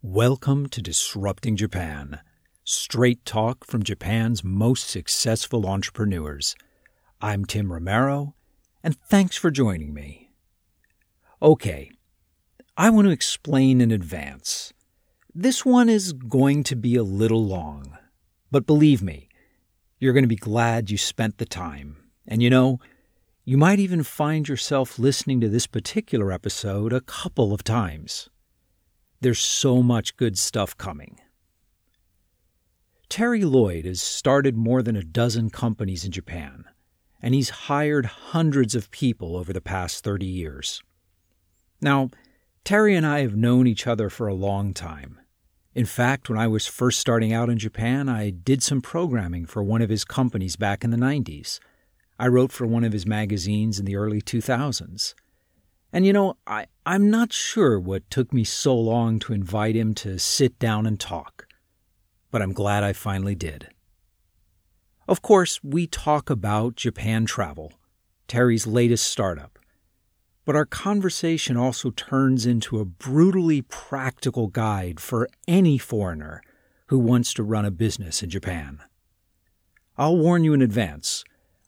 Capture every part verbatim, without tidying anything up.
Welcome to Disrupting Japan, straight talk from Japan's most successful entrepreneurs. I'm Tim Romero, and thanks for joining me. Okay, I want to explain in advance. This one is going to be a little long, but believe me, you're going to be glad you spent the time. And you know, you might even find yourself listening to this particular episode a couple of times. There's so much good stuff coming. Terry Lloyd has started more than a dozen companies in Japan, and he's hired hundreds of people over the past thirty years. Now, Terry and I have known each other for a long time. In fact, when I was first starting out in Japan, I did some programming for one of his companies back in the nineties. I wrote for one of his magazines in the early two thousands. And you know, I, I'm not sure what took me so long to invite him to sit down and talk, but I'm glad I finally did. Of course, we talk about Japan Travel, Terry's latest startup, but our conversation also turns into a brutally practical guide for any foreigner who wants to run a business in Japan. I'll warn you in advance.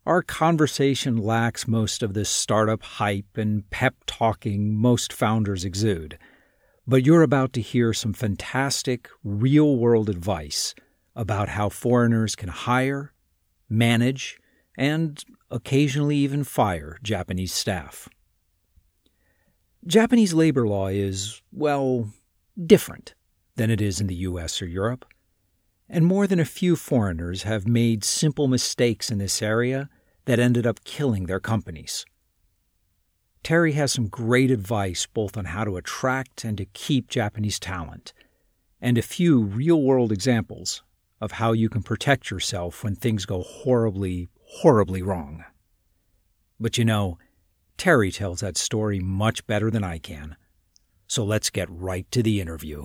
Our conversation lacks most of the startup hype and pep-talking most founders exude, but you're about to hear some fantastic, real-world advice about how foreigners can hire, manage, and occasionally even fire Japanese staff. Japanese labor law is, well, different than it is in the U S or Europe. And more than a few foreigners have made simple mistakes in this area that ended up killing their companies. Terry has some great advice both on how to attract and to keep Japanese talent, and a few real-world examples of how you can protect yourself when things go horribly, horribly wrong. But you know, Terry tells that story much better than I can, so let's get right to the interview.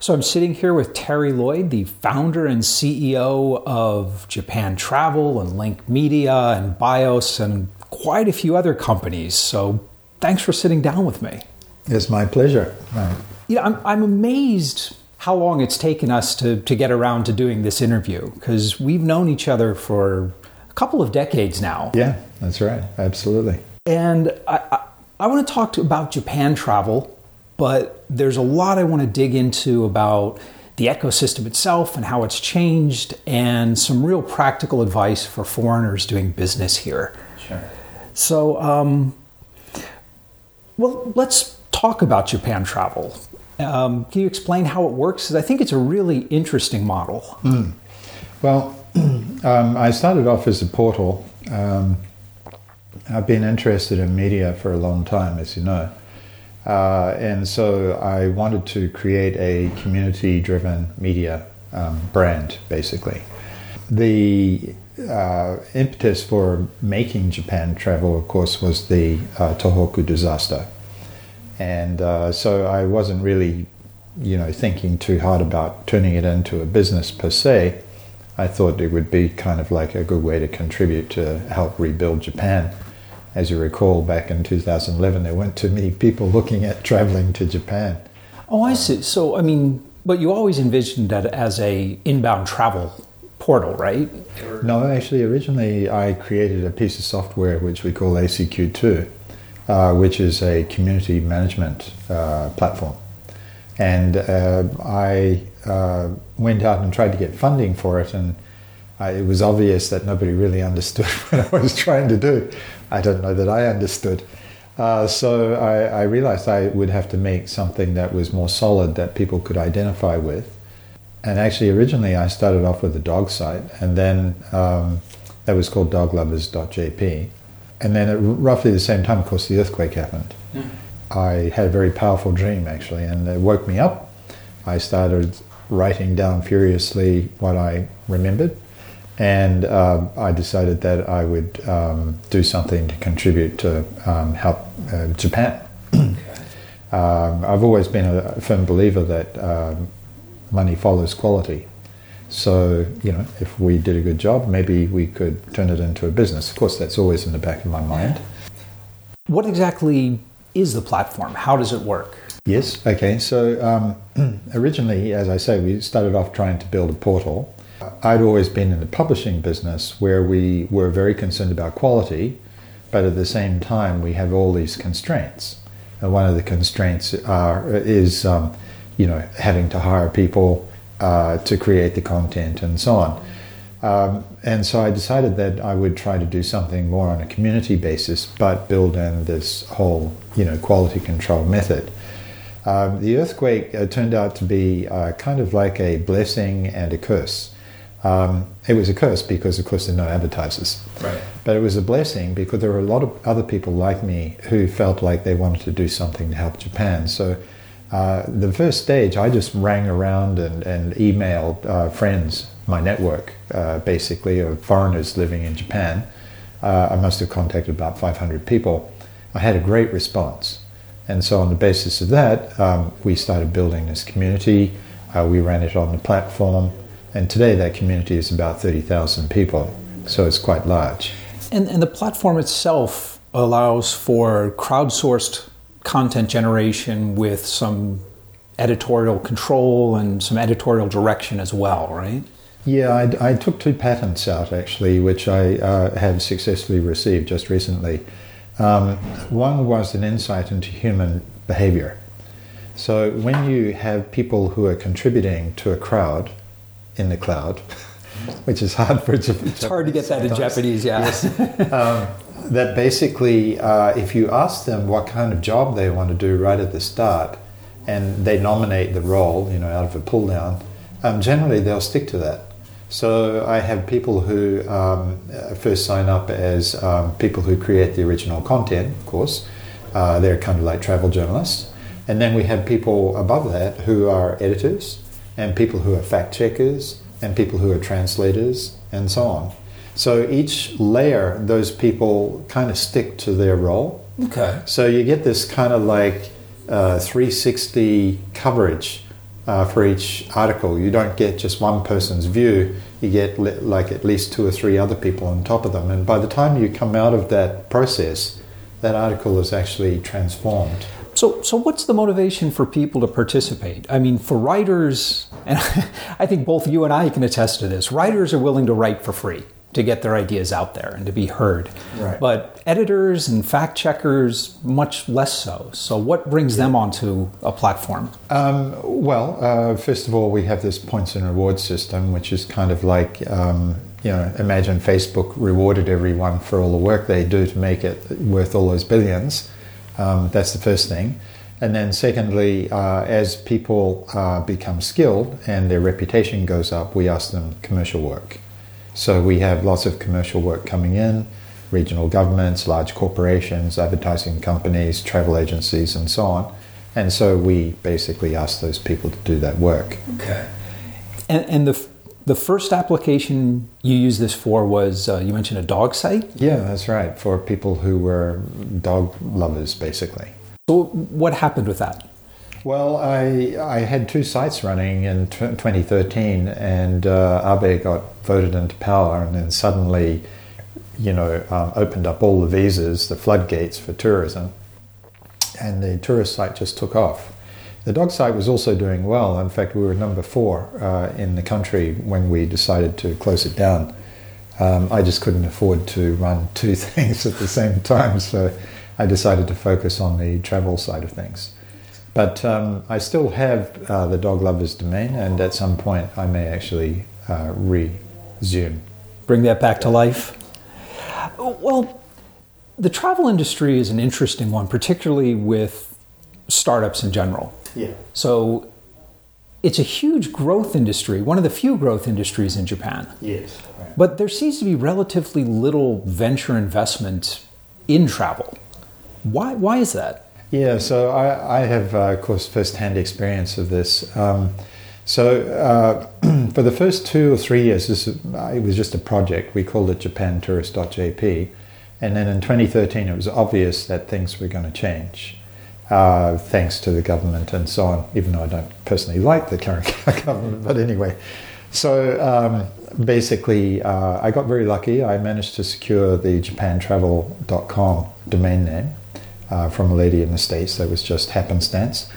So I'm sitting here with Terry Lloyd, the founder and C E O of Japan Travel and Link Media and Bios and quite a few other companies. So thanks for sitting down with me. It's my pleasure. Right. You know, I'm, I'm amazed how long it's taken us to, to get around to doing this interview, because we've known each other for a couple of decades now. Yeah, that's right. Absolutely. And I, I, I want to talk to, about Japan Travel. But there's a lot I want to dig into about the ecosystem itself and how it's changed and some real practical advice for foreigners doing business here. Sure. So, um, well, let's talk about Japan Travel. Um, can you explain how it works? Because I think it's a really interesting model. Mm. Well, um, I started off as a portal. Um, I've been interested in media for a long time, as you know. Uh, and so I wanted to create a community-driven media um, brand, basically. The uh, impetus for making Japan Travel, of course, was the uh, Tohoku disaster. And uh, so I wasn't really, you know, thinking too hard about turning it into a business per se. I thought it would be kind of like a good way to contribute to help rebuild Japan. As you recall, back in two thousand eleven, there weren't too many people looking at traveling to Japan. Oh, I see. So, I mean, but you always envisioned that as a inbound travel portal, right? No, actually, originally I created a piece of software which we call A C Q two, uh, which is a community management uh, platform. And uh, I uh, went out and tried to get funding for it, and I, it was obvious that nobody really understood what I was trying to do. I don't know that I understood. Uh, so I, I realized I would have to make something that was more solid that people could identify with. And actually, originally, I started off with a dog site, and then um, that was called dog lovers dot j p. And then at roughly the same time, of course, the earthquake happened. Yeah. I had a very powerful dream, actually, and it woke me up. I started writing down furiously what I remembered. And uh, I decided that I would um, do something to contribute to um, help uh, Japan. um, I've always been a firm believer that um, money follows quality. So, you know, if we did a good job, maybe we could turn it into a business. Of course, that's always in the back of my mind. What exactly is the platform? How does it work? Yes, okay. So um, originally, as I say, we started off trying to build a portal. I'd always been in the publishing business where we were very concerned about quality, but at the same time, we have all these constraints. And one of the constraints are, is, um, you know, having to hire people uh, to create the content and so on. Um, and so I decided that I would try to do something more on a community basis, but build in this whole, you know, quality control method. Um, the earthquake uh, turned out to be uh, kind of like a blessing and a curse. Um, it was a curse because, of course, there are no advertisers. Right. But it was a blessing because there were a lot of other people like me who felt like they wanted to do something to help Japan. So uh, the first stage, I just rang around and, and emailed uh, friends, my network, uh, basically, of foreigners living in Japan. Uh, I must have contacted about five hundred people. I had a great response. And so on the basis of that, um, we started building this community. Uh, we ran it on the platform. And today that community is about thirty thousand people, so it's quite large. And, and the platform itself allows for crowdsourced content generation with some editorial control and some editorial direction as well, right? Yeah, I, I took two patents out, actually, which I uh, have successfully received just recently. Um, one was an insight into human behavior. So when you have people who are contributing to a crowd in the cloud, which is hard for Japanese. It's hard to get that in Japanese, yeah. Yes. um, that basically, uh, if you ask them what kind of job they want to do right at the start, and they nominate the role, you know, out of a pull down, um, generally they'll stick to that. So I have people who um, first sign up as um, people who create the original content, of course. Uh, they're kind of like travel journalists. And then we have people above that who are editors, and people who are fact checkers, and people who are translators, and so on. So each layer, those people kind of stick to their role. Okay. So you get this kind of like uh, three sixty coverage uh, for each article. You don't get just one person's view. You get li- like at least two or three other people on top of them. And by the time you come out of that process, that article is actually transformed. So so what's the motivation for people to participate? I mean, for writers, and I think both you and I can attest to this, writers are willing to write for free to get their ideas out there and to be heard. Right. But editors and fact checkers, much less so. So what brings yeah. them onto a platform? Um, well, uh, first of all, we have this points and rewards system, which is kind of like, um, you know, imagine Facebook rewarded everyone for all the work they do to make it worth all those billions. Um, that's the first thing. And then secondly, uh, as people uh, become skilled and their reputation goes up, we ask them commercial work. So we have lots of commercial work coming in, regional governments, large corporations, advertising companies, travel agencies, and so on. And so we basically ask those people to do that work. Okay. And, and the f- the first application you used this for was, uh, you mentioned a dog site? Yeah, that's right, for people who were dog lovers, basically. So what happened with that? Well, I I had two sites running in twenty thirteen, and uh, Abe got voted into power, and then suddenly, you know, um, opened up all the visas, the floodgates for tourism, and the tourist site just took off. The dog site was also doing well. In fact, we were number four uh, in the country when we decided to close it down. Um, I just couldn't afford to run two things at the same time, so I decided to focus on the travel side of things. But um, I still have uh, the Dog Lovers domain, and at some point I may actually uh, resume. Bring that back to life? Well, the travel industry is an interesting one, particularly with startups in general. Yeah. So it's a huge growth industry, one of the few growth industries in Japan. Yes. Right. But there seems to be relatively little venture investment in travel. Why Why is that? Yeah, so I, I have, uh, of course, first-hand experience of this. Um, so uh, for the first two or three years, this uh, it was just a project. We called it Japan Tourist dot J P. And then in twenty thirteen, it was obvious that things were going to change. Uh, thanks to the government and so on, even though I don't personally like the current government, but anyway. So um, basically, uh, I got very lucky. I managed to secure the Japan Travel dot com domain name uh, from a lady in the States. That was just happenstance.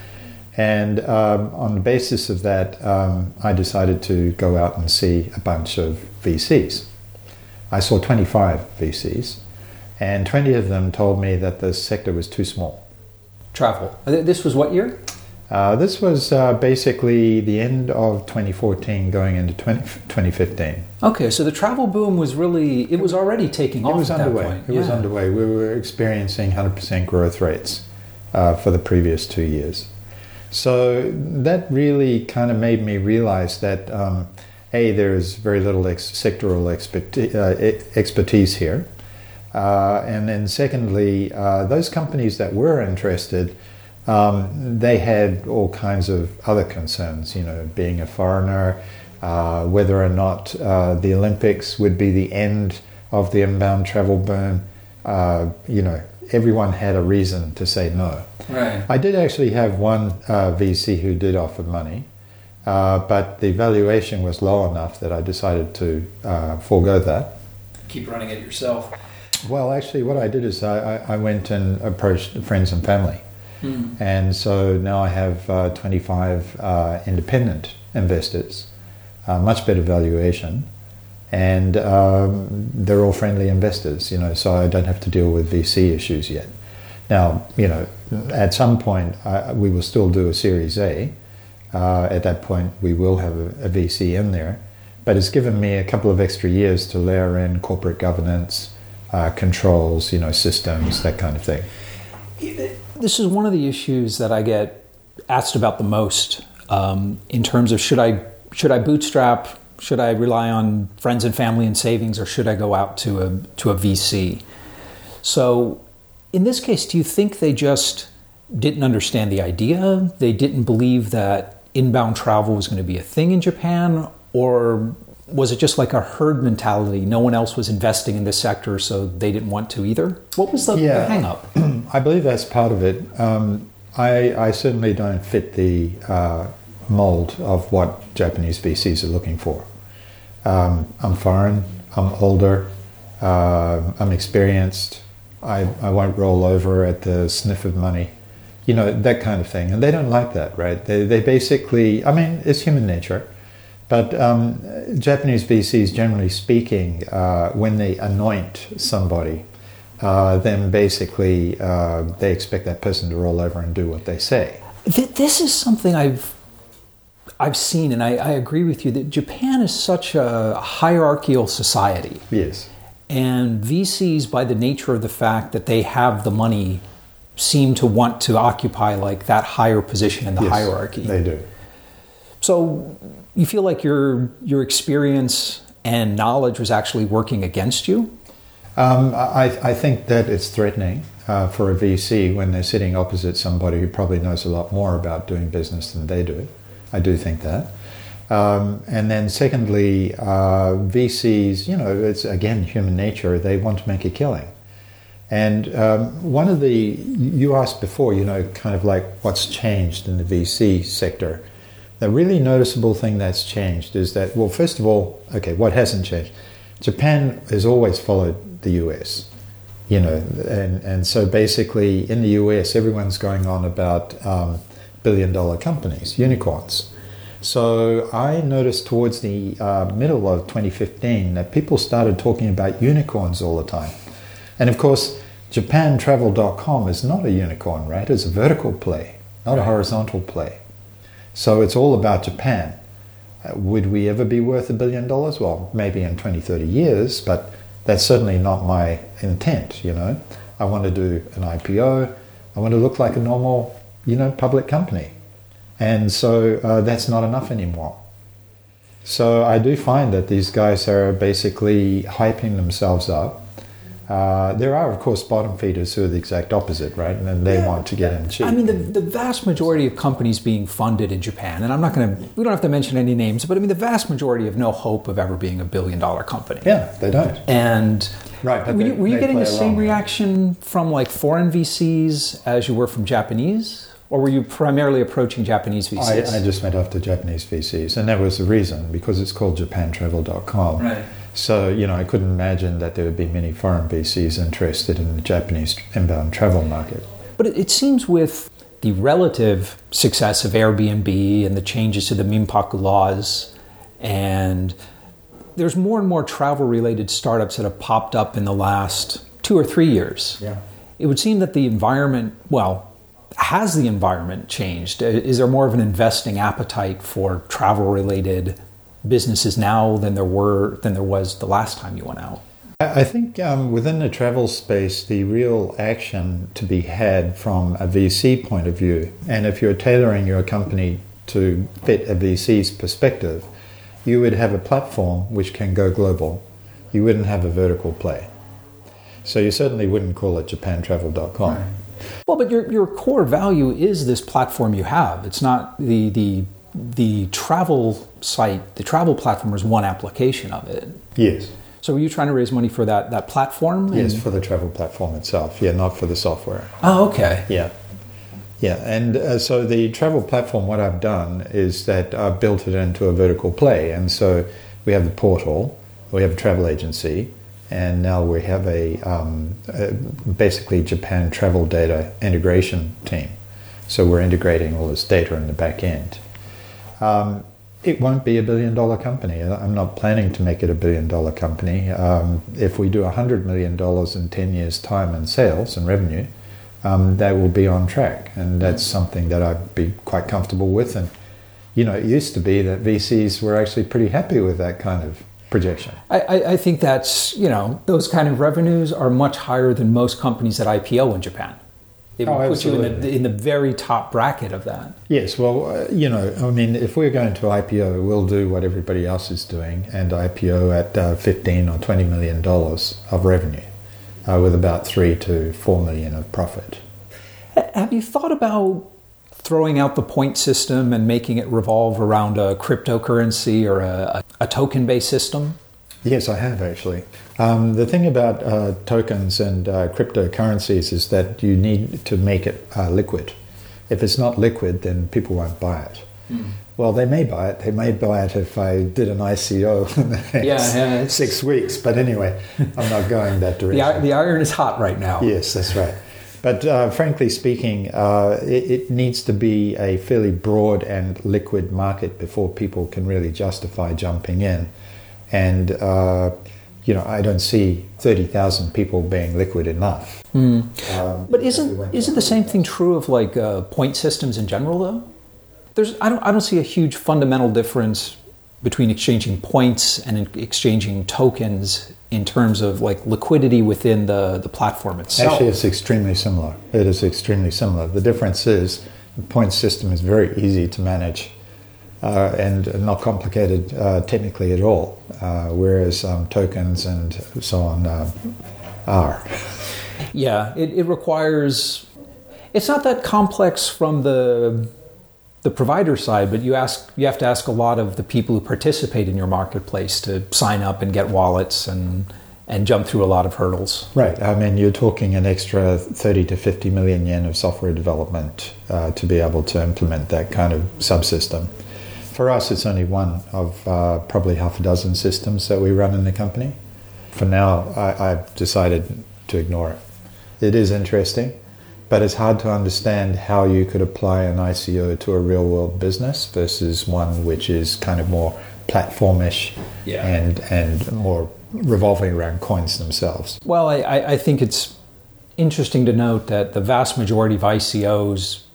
And um, on the basis of that, um, I decided to go out and see a bunch of V Cs. I saw twenty-five V Cs, and twenty of them told me that the sector was too small. Travel. This was what year? Uh, this was uh, basically the end of twenty fourteen going into twenty fifteen. Okay, so the travel boom was really, it was already taking off at that point. It was underway. We were experiencing one hundred percent growth rates uh, for the previous two years. So that really kind of made me realize that, um, A, there is very little ex- sectoral experti- uh, expertise here. Uh, and then secondly, uh, those companies that were interested, Um, they had all kinds of other concerns, you know, being a foreigner, uh, whether or not uh, the Olympics would be the end of the inbound travel boom. Uh, you know, everyone had a reason to say no. Right. I did actually have one uh, V C who did offer money, uh, but the valuation was low enough that I decided to uh, forego that. Keep running it yourself. Well, actually, what I did is I, I, I went and approached friends and family. Mm. And so now I have uh, twenty-five uh, independent investors, uh, much better valuation, and um, they're all friendly investors, you know, so I don't have to deal with V C issues yet. Now, you know, at some point I, we will still do a Series A. Uh, at that point we will have a, a V C in there, but it's given me a couple of extra years to layer in corporate governance, uh, controls, you know, systems, that kind of thing. This is one of the issues that I get asked about the most um, in terms of should I should I bootstrap, should I rely on friends and family and savings, or should I go out to a to a V C? So in this case, do you think they just didn't understand the idea? They didn't believe that inbound travel was going to be a thing in Japan? Or was it just like a herd mentality? No one else was investing in this sector, so they didn't want to either? What was the, yeah. the hang-up? I believe that's part of it. Um, I, I certainly don't fit the uh, mold of what Japanese V Cs are looking for. Um, I'm foreign, I'm older, uh, I'm experienced, I, I won't roll over at the sniff of money, you know, that kind of thing. And they don't like that, right? They, they basically, I mean, it's human nature. But um, Japanese V Cs, generally speaking, uh, when they anoint somebody, uh, then basically uh, they expect that person to roll over and do what they say. This is something I've I've seen, and I, I agree with you, that Japan is such a hierarchical society. Yes. And V Cs, by the nature of the fact that they have the money, seem to want to occupy like that higher position in the yes, hierarchy. They do. So you feel like your your experience and knowledge was actually working against you? Um, I, I think that it's threatening uh, for a V C when they're sitting opposite somebody who probably knows a lot more about doing business than they do. I do think that. Um, and then secondly, uh, V Cs, you know, it's again human nature. They want to make a killing. And um, one of the, you asked before, you know, kind of like what's changed in the V C sector. The really noticeable thing that's changed is that, well, first of all, okay, what hasn't changed? Japan has always followed the U S, you know, and, and so basically in the U S, everyone's going on about um, billion-dollar companies, unicorns. So I noticed towards the uh, middle of twenty fifteen that people started talking about unicorns all the time. And of course, Japan Travel dot com is not a unicorn, right? It's a vertical play, not a horizontal play. So it's all about Japan. Uh, would we ever be worth a billion dollars? Well, maybe in twenty, thirty years, but that's certainly not my intent, you know. I want to do an I P O. I want to look like a normal, you know, public company. And so uh, that's not enough anymore. So I do find that these guys are basically hyping themselves up. Uh, there are, of course, bottom feeders who are the exact opposite, right? And then they yeah, want to get in cheap. I mean, the, the vast majority of companies being funded in Japan, and I'm not going to, we don't have to mention any names, but I mean, the vast majority have no hope of ever being a billion-dollar company. Yeah, they don't. And right, but were, they, you, were you getting the same reaction from, like, foreign V Cs as you were from Japanese? Or were you primarily approaching Japanese V Cs? I, I just went after Japanese V Cs, and that was the reason, because it's called Japan Travel dot com. Right. So, you know, I couldn't imagine that there would be many foreign V Cs interested in the Japanese inbound travel market. But it, it seems with the relative success of Airbnb and the changes to the Minpaku laws, and there's more and more travel-related startups that have popped up in the last two or three years. Yeah. It would seem that the environment, well, has the environment changed? Is there more of an investing appetite for travel-related businesses now than there were than there was the last time you went out? I think um, within the travel space, the real action to be had from a V C point of view, and if you're tailoring your company to fit a V C's perspective, you would have a platform which can go global. You wouldn't have a vertical play. So you certainly wouldn't call it Japan Travel dot com. Right. Well, but your your core value is this platform you have. It's not the the the travel site, the travel platform is one application of it. Yes. So were you trying to raise money for that, that platform? Yes, for the travel platform itself. Yeah, not for the software. Oh, okay. Yeah. Yeah, and uh, so the travel platform, what I've done is that I've built it into a vertical play. And so we have the portal, we have a travel agency, and now we have a, um, a basically Japan travel data integration team. So we're integrating all this data in the back end. Um, it won't be a billion dollar company. I'm not planning to make it a billion dollar company. Um, if we do one hundred million dollars in ten years time in sales and revenue, um, that will be on track. And that's something that I'd be quite comfortable with. And, you know, it used to be that V Cs were actually pretty happy with that kind of projection. I, I think that's, you know, those kind of revenues are much higher than most companies that I P O in Japan. It would oh, put you in the, in the very top bracket of that. Yes, well, uh, you know, I mean, if we're going to I P O, we'll do what everybody else is doing and I P O at uh, fifteen or twenty million dollars of revenue uh, with about three to four million dollars of profit. Have you thought about throwing out the point system and making it revolve around a cryptocurrency or a, a token-based system? Yes, I have actually. Um, the thing about uh, tokens and uh, cryptocurrencies is that you need to make it uh, liquid. If it's not liquid, then people won't buy it. Mm. Well, they may buy it. They may buy it if I did an I C O in the next yeah, yeah, six weeks. But anyway, I'm not going that direction. the, the iron is hot right now. Yes, that's right. But uh, frankly speaking, uh, it, it needs to be a fairly broad and liquid market before people can really justify jumping in. And, uh, you know, I don't see thirty thousand people being liquid enough. Mm. Um, but isn't isn't the same thing true of, like, uh, point systems in general, though? There's I don't I don't see a huge fundamental difference between exchanging points and exchanging tokens in terms of, like, liquidity within the, the platform itself. Actually, it's extremely similar. It is extremely similar. The difference is the point system is very easy to manage. Uh, and not complicated uh, technically at all, uh, whereas um, tokens and so on uh, are. Yeah, it, it requires... It's not that complex from the the provider side, but you ask you have to ask a lot of the people who participate in your marketplace to sign up and get wallets and and jump through a lot of hurdles. Right. I mean, you're talking an extra thirty to fifty million yen of software development uh, to be able to implement that kind of subsystem. For us, it's only one of uh, probably half a dozen systems that we run in the company. For now, I, I've decided to ignore it. It is interesting, but it's hard to understand how you could apply an I C O to a real-world business versus one which is kind of more platformish yeah. and and more revolving around coins themselves. Well, I, I think it's interesting to note that the vast majority of I C Os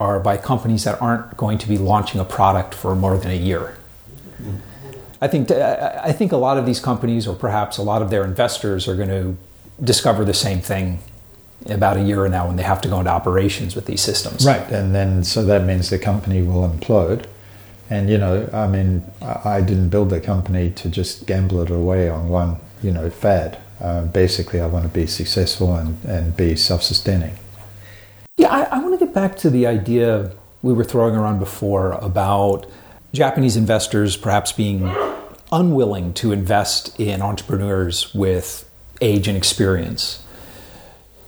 are by companies that aren't going to be launching a product for more than a year. I think I think a lot of these companies, or perhaps a lot of their investors, are going to discover the same thing about a year from now when they have to go into operations with these systems. Right, and then so that means the company will implode. And, you know, I mean, I didn't build the company to just gamble it away on one, you know, fad. Uh, basically, I want to be successful and, and be self-sustaining. Yeah, I, I want to get back to the idea we were throwing around before about Japanese investors perhaps being unwilling to invest in entrepreneurs with age and experience.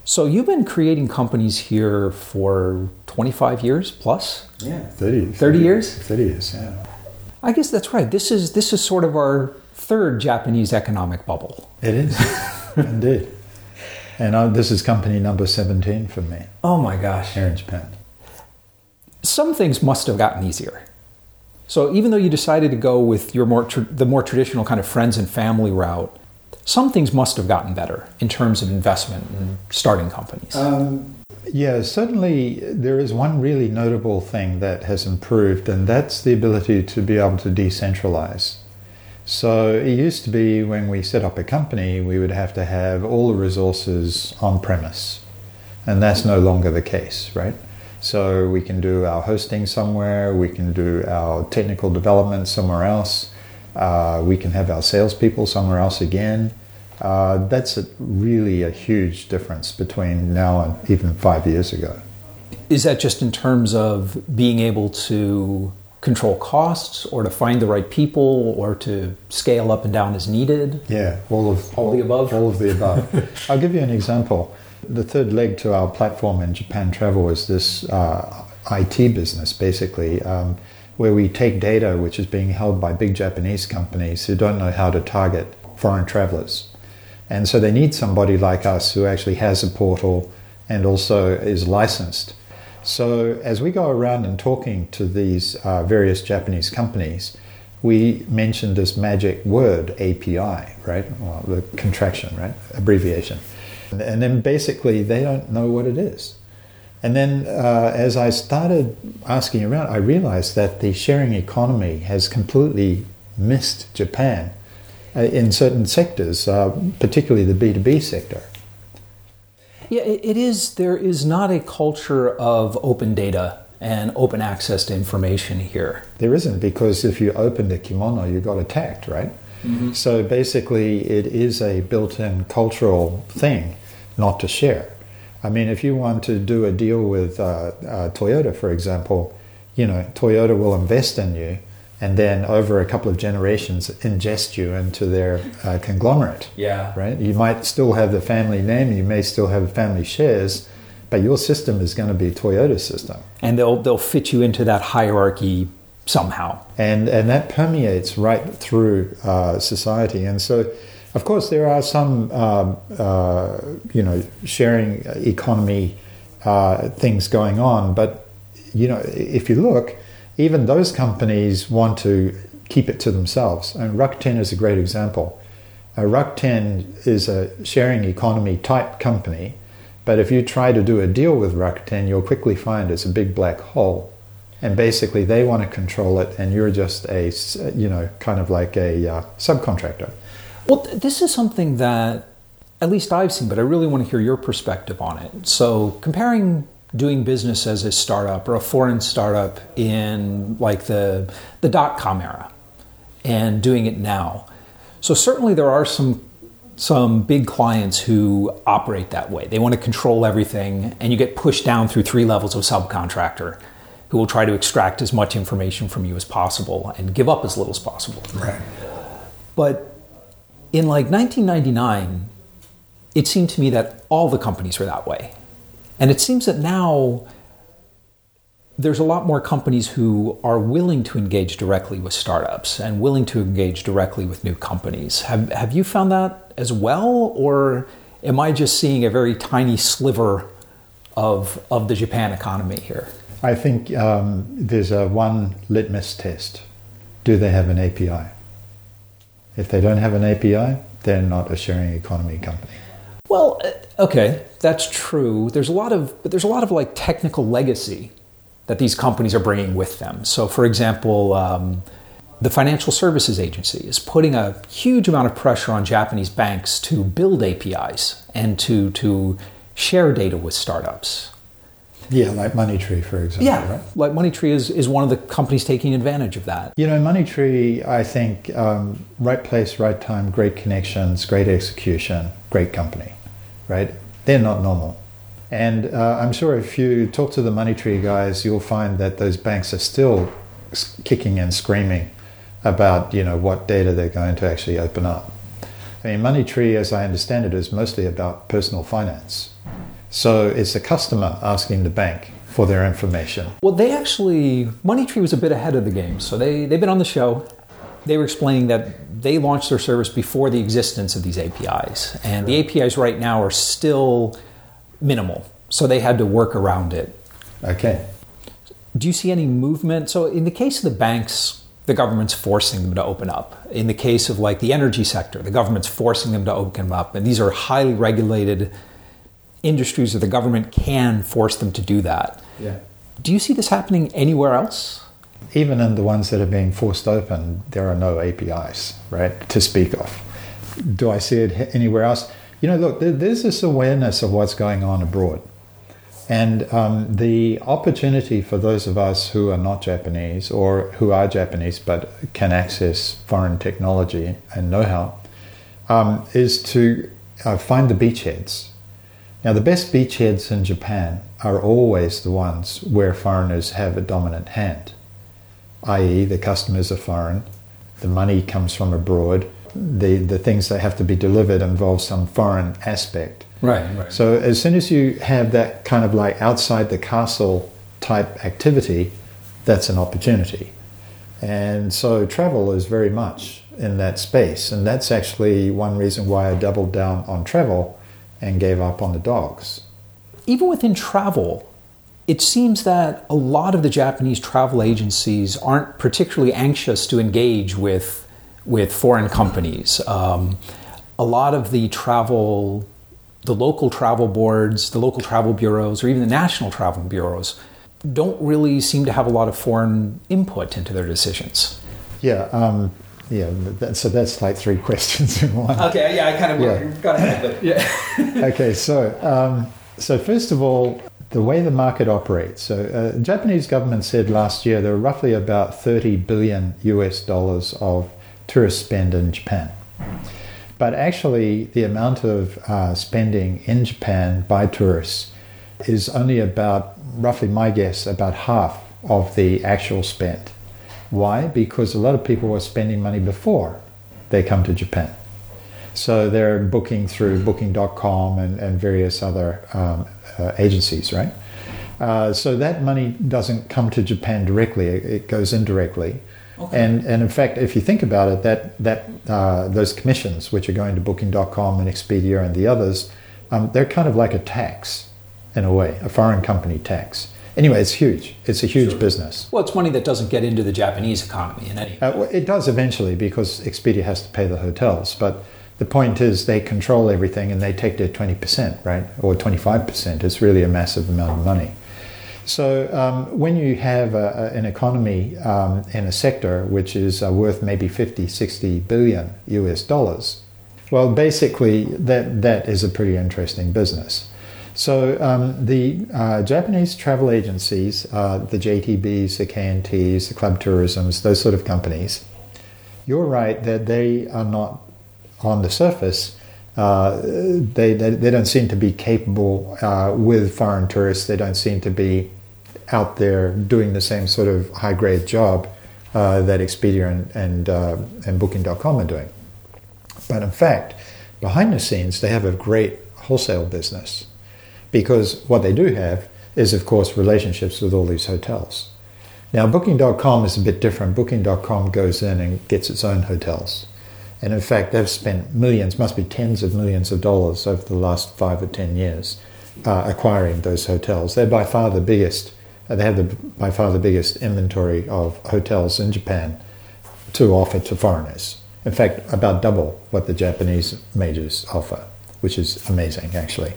So you've been creating companies here for twenty-five years plus? Yeah, thirty. thirty years? thirty years, yeah. I guess that's right. This is this is sort of our third Japanese economic bubble. It is, indeed. And I, this is company number seventeen for me. Oh my gosh. Here in Japan. Some things must have gotten easier. So even though you decided to go with your more tra- the more traditional kind of friends and family route, some things must have gotten better in terms of investment and starting companies. Um, yeah, certainly there is one really notable thing that has improved, and that's the ability to be able to decentralize. So it used to be when we set up a company, we would have to have all the resources on premise, and that's no longer the case, right? So we can do our hosting somewhere, we can do our technical development somewhere else, uh, we can have our salespeople somewhere else again. Uh, that's a, really a huge difference between now and even five years ago. Is that just in terms of being able to control costs, or to find the right people, or to scale up and down as needed? Yeah, all of all, all the above. All of the above. I'll give you an example. The third leg to our platform in Japan Travel is this uh, I T business, basically, um, where we take data which is being held by big Japanese companies who don't know how to target foreign travelers. And so they need somebody like us who actually has a portal and also is licensed. So as we go around and talking to these uh, various Japanese companies, we mentioned this magic word, A P I, right? Well, the contraction, right? Abbreviation. And then basically they don't know what it is. And then uh, as I started asking around, I realized that the sharing economy has completely missed Japan uh, in certain sectors, uh, particularly the B two B sector. Yeah, it is. There is not a culture of open data and open access to information here. There isn't, because if you opened a kimono, you got attacked, right? Mm-hmm. So basically, it is a built-in cultural thing not to share. I mean, if you want to do a deal with uh, uh, Toyota, for example, you know, Toyota will invest in you and then over a couple of generations ingest you into their uh, conglomerate. Yeah. Right? You might still have the family name, you may still have family shares, but your system is going to be Toyota's system. And they'll they'll fit you into that hierarchy somehow. And and that permeates right through uh, society. And so, of course, there are some, uh, uh, you know, sharing economy uh, things going on, but, you know, if you look, even those companies want to keep it to themselves. And Rakuten is a great example. Uh, Rakuten is a sharing economy type company, but if you try to do a deal with Rakuten, you'll quickly find it's a big black hole. And basically they want to control it, and you're just a, you know, kind of like a uh, subcontractor. Well, th- this is something that at least I've seen, but I really want to hear your perspective on it. So comparing doing business as a startup or a foreign startup in like the the dot-com era and doing it now. So certainly there are some some big clients who operate that way. They want to control everything, and you get pushed down through three levels of subcontractor who will try to extract as much information from you as possible and give up as little as possible. Right. But in like nineteen ninety-nine, it seemed to me that all the companies were that way. And it seems that now there's a lot more companies who are willing to engage directly with startups and willing to engage directly with new companies. Have have you found that as well, or am I just seeing a very tiny sliver of of the Japan economy here? I think um, there's a one litmus test. Do they have an A P I? If they don't have an A P I, they're not a sharing economy company. Well, okay, that's true. There's a lot of, but there's a lot of like technical legacy that these companies are bringing with them. So, for example, um, the Financial Services Agency is putting a huge amount of pressure on Japanese banks to build A P Is and to to share data with startups. Yeah, like MoneyTree, for example. Yeah, right? Like MoneyTree is, is one of the companies taking advantage of that. You know, MoneyTree, I think, um, right place, right time, great connections, great execution, great company. Right? They're not normal. And uh, I'm sure if you talk to the MoneyTree guys, you'll find that those banks are still kicking and screaming about, you know, what data they're going to actually open up. I mean, MoneyTree, as I understand it, is mostly about personal finance. So it's the customer asking the bank for their information. Well, they actually, MoneyTree was a bit ahead of the game. So they, they've been on the show. They were explaining that they launched their service before the existence of these A P Is. And the A P Is right now are still minimal. So they had to work around it. Okay. Do you see any movement? So in the case of the banks, the government's forcing them to open up. In the case of like the energy sector, the government's forcing them to open up. And these are highly regulated industries that the government can force them to do that. Yeah. Do you see this happening anywhere else? Even in the ones that are being forced open, there are no A P Is, right, to speak of. Do I see it anywhere else? You know, look, there's this awareness of what's going on abroad. And um, the opportunity for those of us who are not Japanese or who are Japanese but can access foreign technology and know-how um, is to uh, find the beachheads. Now, the best beachheads in Japan are always the ones where foreigners have a dominant hand, that is the customers are foreign, the money comes from abroad, the, the things that have to be delivered involve some foreign aspect. Right, right. So as soon as you have that kind of like outside the castle type activity, that's an opportunity. And so travel is very much in that space. And that's actually one reason why I doubled down on travel and gave up on the dogs. Even within travel, it seems that a lot of the Japanese travel agencies aren't particularly anxious to engage with with foreign companies. Um, a lot of the travel... The local travel boards, the local travel bureaus, or even the national travel bureaus don't really seem to have a lot of foreign input into their decisions. Yeah, um, yeah. That, so that's like three questions in one. Okay, yeah, I kind of yeah. got ahead of it. Yeah. Okay, so um, so first of all, the way the market operates. So uh, the Japanese government said last year there were roughly about thirty billion U S dollars of tourist spend in Japan. But actually, the amount of uh, spending in Japan by tourists is only about, roughly my guess, about half of the actual spend. Why? Because a lot of people were spending money before they come to Japan. So they're booking through Booking dot com and, and various other um, uh, agencies, right? Uh, so that money doesn't come to Japan directly, it goes indirectly. Okay. And and in fact, if you think about it, that that uh, those commissions, which are going to Booking dot com and Expedia and the others, um, they're kind of like a tax, in a way, a foreign company tax. Anyway, it's huge. It's a huge sure. business. Well, it's money that doesn't get into the Japanese economy in any way. Uh, well, it does eventually because Expedia has to pay the hotels. But the point is they control everything and they take their twenty percent, right, or twenty-five percent. It's really a massive amount of money. So um, when you have a, a, an economy um, in a sector which is uh, worth maybe fifty, sixty billion U S dollars, well, basically that, that is a pretty interesting business. So um, the uh, Japanese travel agencies, uh, the J T Bs, the K and Ts, the club tourisms, those sort of companies, you're right that they are not on the surface. Uh, they, they they don't seem to be capable uh, with foreign tourists. They don't seem to be out there doing the same sort of high-grade job uh, that Expedia and and, uh, and Booking dot com are doing. But in fact, behind the scenes, they have a great wholesale business because what they do have is, of course, relationships with all these hotels. Now, Booking dot com is a bit different. Booking dot com goes in and gets its own hotels. And in fact, they've spent millions, must be tens of millions of dollars over the last five or ten years uh, acquiring those hotels. They're by far the biggest, uh, they have the, by far the biggest inventory of hotels in Japan to offer to foreigners. In fact, about double what the Japanese majors offer, which is amazing, actually.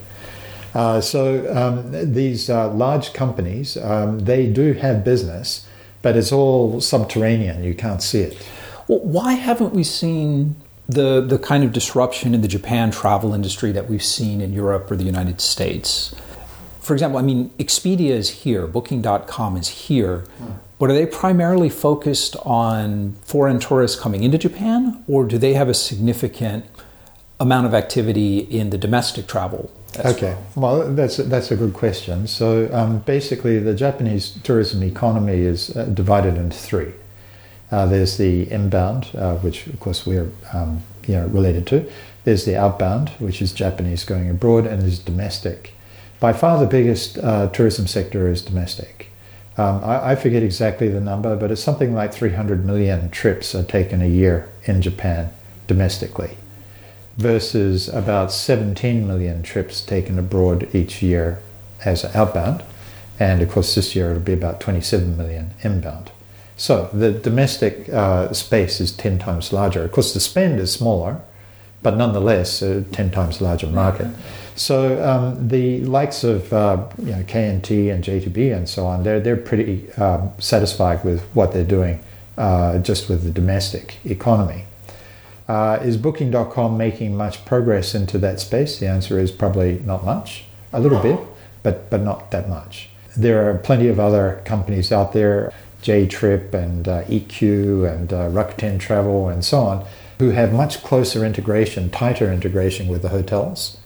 Uh, so um, these uh, large companies, um, they do have business, but it's all subterranean. You can't see it. Well, why haven't we seen the the kind of disruption in the Japan travel industry that we've seen in Europe or the United States? For example, I mean, Expedia is here, Booking dot com is here, but are they primarily focused on foreign tourists coming into Japan, or do they have a significant amount of activity in the domestic travel? Okay, well, that's, that's a good question. So um, basically, the Japanese tourism economy is uh, divided into three. Uh, there's the inbound, uh, which of course we're um, you know, related to. There's the outbound, which is Japanese going abroad, and there's domestic. By far the biggest uh, tourism sector is domestic. Um, I, I forget exactly the number, but it's something like three hundred million trips are taken a year in Japan domestically, versus about seventeen million trips taken abroad each year as outbound. And of course, this year it'll be about twenty-seven million inbound. So the domestic uh, space is ten times larger. Of course, the spend is smaller, but nonetheless, a ten times larger market. So um, the likes of uh, you know, K and T and J T B and so on, they're, they're pretty um, satisfied with what they're doing uh, just with the domestic economy. Uh, is Booking dot com making much progress into that space? The answer is probably not much, a little bit, but, but not that much. There are plenty of other companies out there, J Trip and uh, E Q and uh, Rakuten Travel and so on, who have much closer integration, tighter integration with the hotels.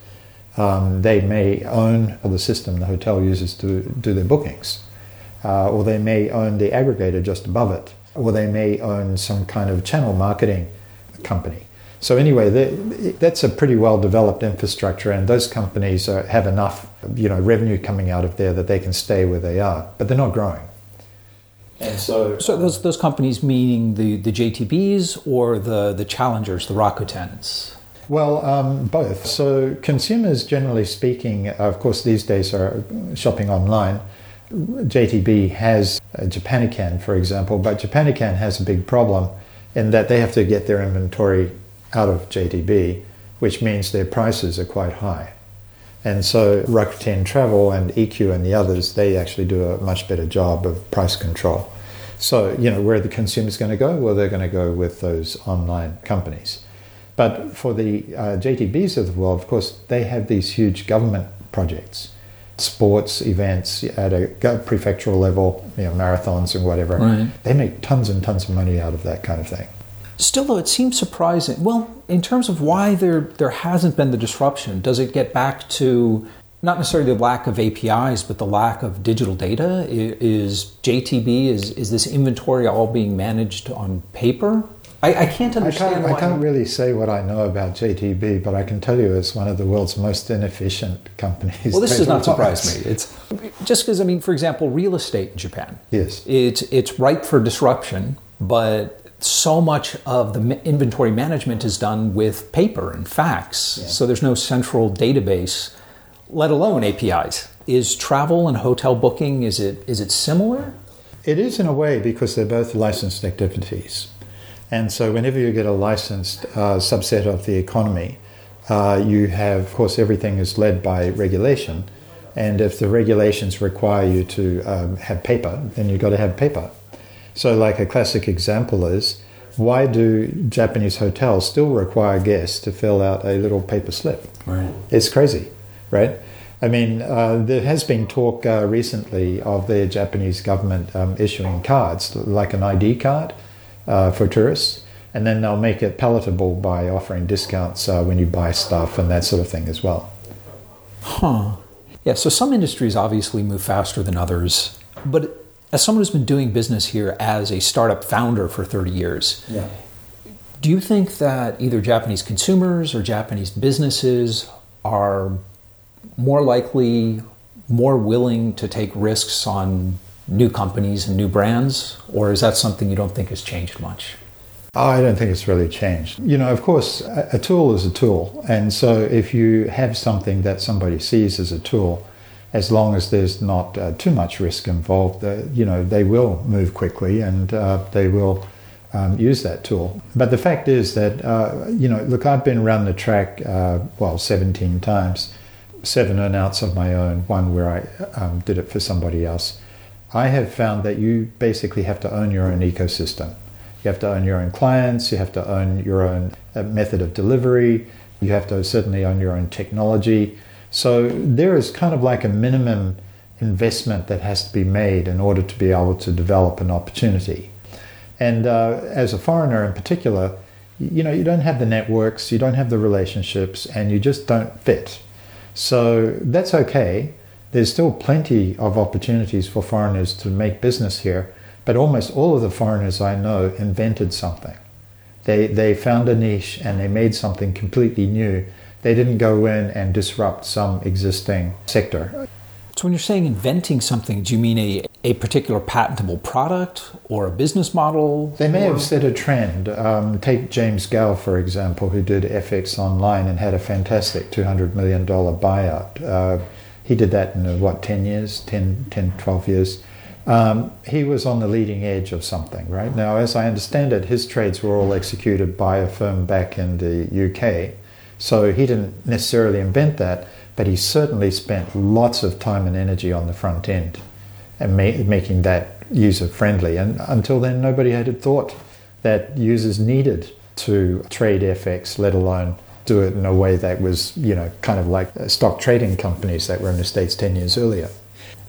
Um, they may own the system the hotel uses to do their bookings, uh, or they may own the aggregator just above it, or they may own some kind of channel marketing company. So anyway, they, that's a pretty well-developed infrastructure, and those companies are, have enough, you know, revenue coming out of there that they can stay where they are, but they're not growing. And so, so those those companies, meaning the, the J T Bs or the, the challengers, the Rakutens? Well, um, both. So consumers, generally speaking, of course, these days are shopping online. J T B has Japanican, for example, but Japanican has a big problem in that they have to get their inventory out of J T B, which means their prices are quite high. And so Rakuten Travel and E Q and the others, they actually do a much better job of price control. So, you know, where the consumer's going to go? Well, they're going to go with those online companies. But for the uh, J T Bs of the world, of course, they have these huge government projects, sports events at a prefectural level, you know, marathons and whatever. Right. They make tons and tons of money out of that kind of thing. Still, though, it seems surprising. Well, in terms of why there there hasn't been the disruption, does it get back to not necessarily the lack of A P Is, but the lack of digital data? Is J T B, is, is this inventory all being managed on paper? I, I can't understand. I can't, why. I can't really say what I know about J T B, but I can tell you it's one of the world's most inefficient companies. Well, this does not surprise me. It's just because, I mean, for example, real estate in Japan. Yes. It's, it's ripe for disruption, but so much of the inventory management is done with paper and fax. Yeah. So there's no central database, let alone A P Is. Is travel and hotel booking, is it is it similar? It is in a way, because they're both licensed activities. And so whenever you get a licensed uh, subset of the economy, uh, you have, of course, everything is led by regulation. And if the regulations require you to um, have paper, then you've got to have paper. So like a classic example is, why do Japanese hotels still require guests to fill out a little paper slip? Right. It's crazy, right? I mean, uh, there has been talk uh, recently of the Japanese government um, issuing cards, like an I D card uh, for tourists, and then they'll make it palatable by offering discounts uh, when you buy stuff and that sort of thing as well. Huh. Yeah, so some industries obviously move faster than others, but as someone who's been doing business here as a startup founder for thirty years, yeah. Do you think that either Japanese consumers or Japanese businesses are more likely, more willing to take risks on new companies and new brands? Or is that something you don't think has changed much? I don't think it's really changed. You know, of course, a tool is a tool. And so if you have something that somebody sees as a tool, as long as there's not uh, too much risk involved, uh, you know, they will move quickly and uh, they will um, use that tool. But the fact is that, uh, you know, look, I've been around the track, uh, well, seventeen times, seven earnouts of my own, one where I um, did it for somebody else. I have found that you basically have to own your own ecosystem. You have to own your own clients, you have to own your own uh, method of delivery, you have to certainly own your own technology. So there is kind of like a minimum investment that has to be made in order to be able to develop an opportunity. And uh, as a foreigner in particular, you know, you don't have the networks, you don't have the relationships, and you just don't fit. So that's okay. There's still plenty of opportunities for foreigners to make business here, but almost all of the foreigners I know invented something. They, they found a niche and they made something completely new. They didn't go in and disrupt some existing sector. So when you're saying inventing something, do you mean a, a particular patentable product or a business model? They may or... have set a trend. Um, take James Gale, for example, who did F X online and had a fantastic two hundred million dollars buyout. Uh, he did that in, what, ten years, ten, twelve years. Um, he was on the leading edge of something, right? Now, as I understand it, his trades were all executed by a firm back in the U K. So he didn't necessarily invent that, but he certainly spent lots of time and energy on the front end and ma- making that user-friendly. And until then, nobody had thought that users needed to trade F X, let alone do it in a way that was, you know, kind of like stock trading companies that were in the States ten years earlier.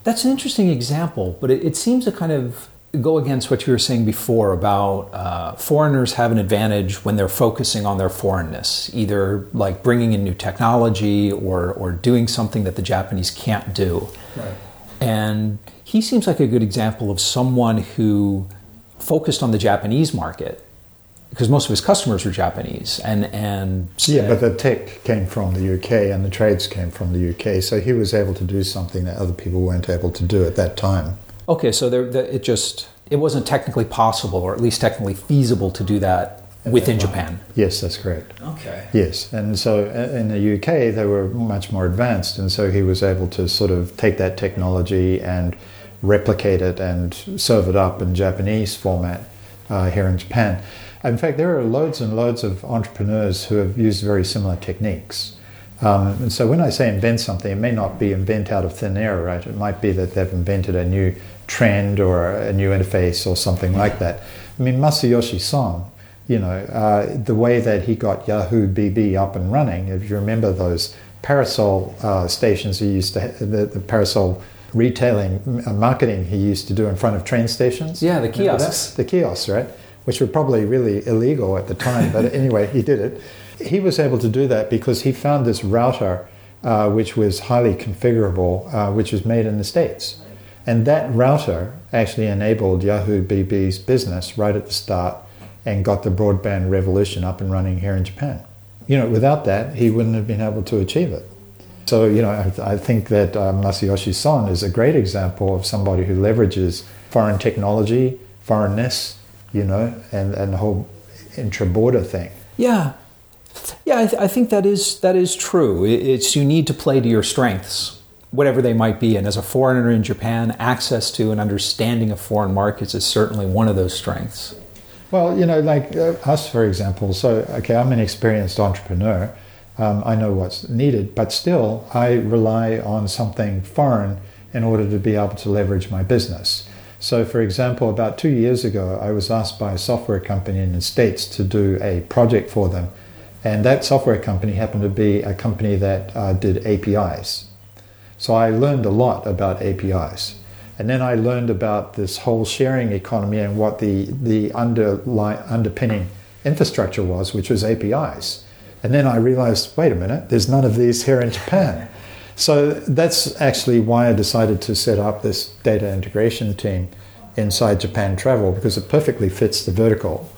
That's an interesting example, but it, it seems to kind of go against what you were saying before about uh, foreigners have an advantage when they're focusing on their foreignness, either like bringing in new technology or or doing something that the Japanese can't do. Right. And he seems like a good example of someone who focused on the Japanese market because most of his customers were Japanese. And, and yeah, but the tech came from the U K and the trades came from the U K, so he was able to do something that other people weren't able to do at that time. Okay, so there, the, it just, it wasn't technically possible, or at least technically feasible to do that within Japan. Yes, that's correct. Okay. Yes, and so in the U K, they were much more advanced, and so he was able to sort of take that technology and replicate it and serve it up in Japanese format uh, here in Japan. In fact, there are loads and loads of entrepreneurs who have used very similar techniques. Um, and so when I say invent something, it may not be invent out of thin air, right? It might be that they've invented a new trend or a new interface or something like that. I mean, Masayoshi Son, you know, uh, the way that he got Yahoo B B up and running, if you remember those parasol uh, stations he used to ha- the, the parasol retailing uh, marketing he used to do in front of train stations. Yeah, the kiosks. The kiosks, right? Which were probably really illegal at the time, but anyway, he did it. He was able to do that because he found this router uh, which was highly configurable, uh, which was made in the States. And that router actually enabled Yahoo B B's business right at the start and got the broadband revolution up and running here in Japan. You know, without that, he wouldn't have been able to achieve it. So, you know, I, I think that uh, Masayoshi Son is a great example of somebody who leverages foreign technology, foreignness, you know, and, and the whole intra-border thing. Yeah. Yeah, I, th- I think that is that is true. It's you need to play to your strengths, whatever they might be. And as a foreigner in Japan, access to and understanding of foreign markets is certainly one of those strengths. Well, you know, like uh, us, for example. So, okay, I'm an experienced entrepreneur. Um, I know what's needed, but still, I rely on something foreign in order to be able to leverage my business. So, for example, about two years ago, I was asked by a software company in the States to do a project for them. And that software company happened to be a company that uh, did A P Is. So I learned a lot about A P Is. And then I learned about this whole sharing economy and what the, the underlying, underpinning infrastructure was, which was A P Is. And then I realized, wait a minute, there's none of these here in Japan. So that's actually why I decided to set up this data integration team inside Japan Travel, because it perfectly fits the vertical.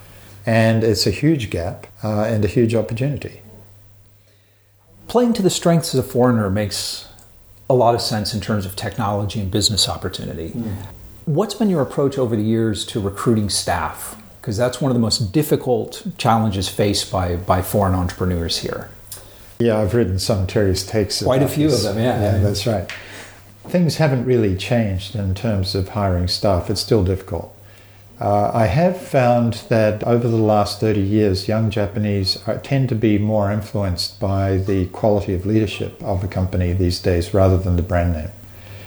And it's a huge gap uh, and a huge opportunity. Playing to the strengths as a foreigner makes a lot of sense in terms of technology and business opportunity. Mm. What's been your approach over the years to recruiting staff? Because that's one of the most difficult challenges faced by, by foreign entrepreneurs here. Yeah, I've written some Terry's takes. Quite a few this. of them, yeah. Yeah, that's right. Things haven't really changed in terms of hiring staff. It's still difficult. Uh, I have found that over the last thirty years, young Japanese are, tend to be more influenced by the quality of leadership of a company these days rather than the brand name.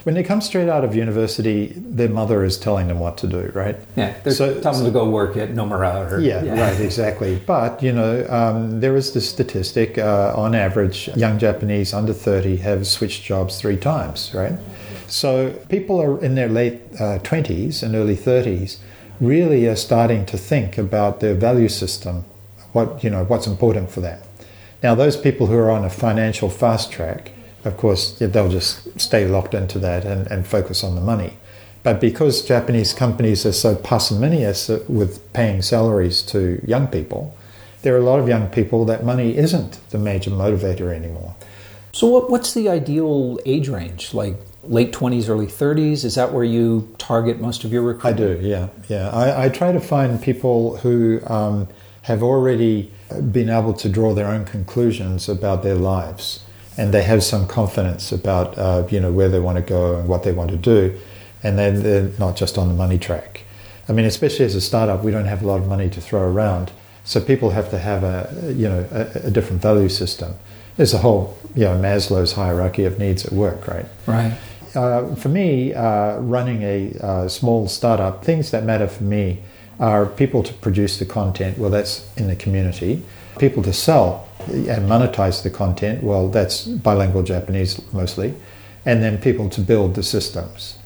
When they come straight out of university, their mother is telling them what to do, right? Yeah, they're so, telling them to go work at Nomura. Or, yeah, yeah, right, exactly. But, you know, um, there is this statistic, uh, on average, young Japanese under thirty have switched jobs three times, right? So people are in their late uh, twenties and early thirties really are starting to think about their value system, what you know, what's important for them. Now, those people who are on a financial fast track, of course, they'll just stay locked into that and, and focus on the money. But because Japanese companies are so parsimonious with paying salaries to young people, there are a lot of young people that money isn't the major motivator anymore. So what, what's the ideal age range? Like late twenties, early thirties? Is that where you target most of your recruitment? I do, yeah. yeah. I, I try to find people who um, have already been able to draw their own conclusions about their lives, and they have some confidence about uh, you know, where they want to go and what they want to do, and then they're not just on the money track. I mean, especially as a startup, we don't have a lot of money to throw around, so people have to have a you know a, a different value system. There's a whole you know Maslow's hierarchy of needs at work, right? Right. Uh, for me, uh, running a uh, small startup, things that matter for me are people to produce the content. Well, that's in the community. People to sell and monetize the content. Well, that's bilingual Japanese mostly, and then people to build the systems.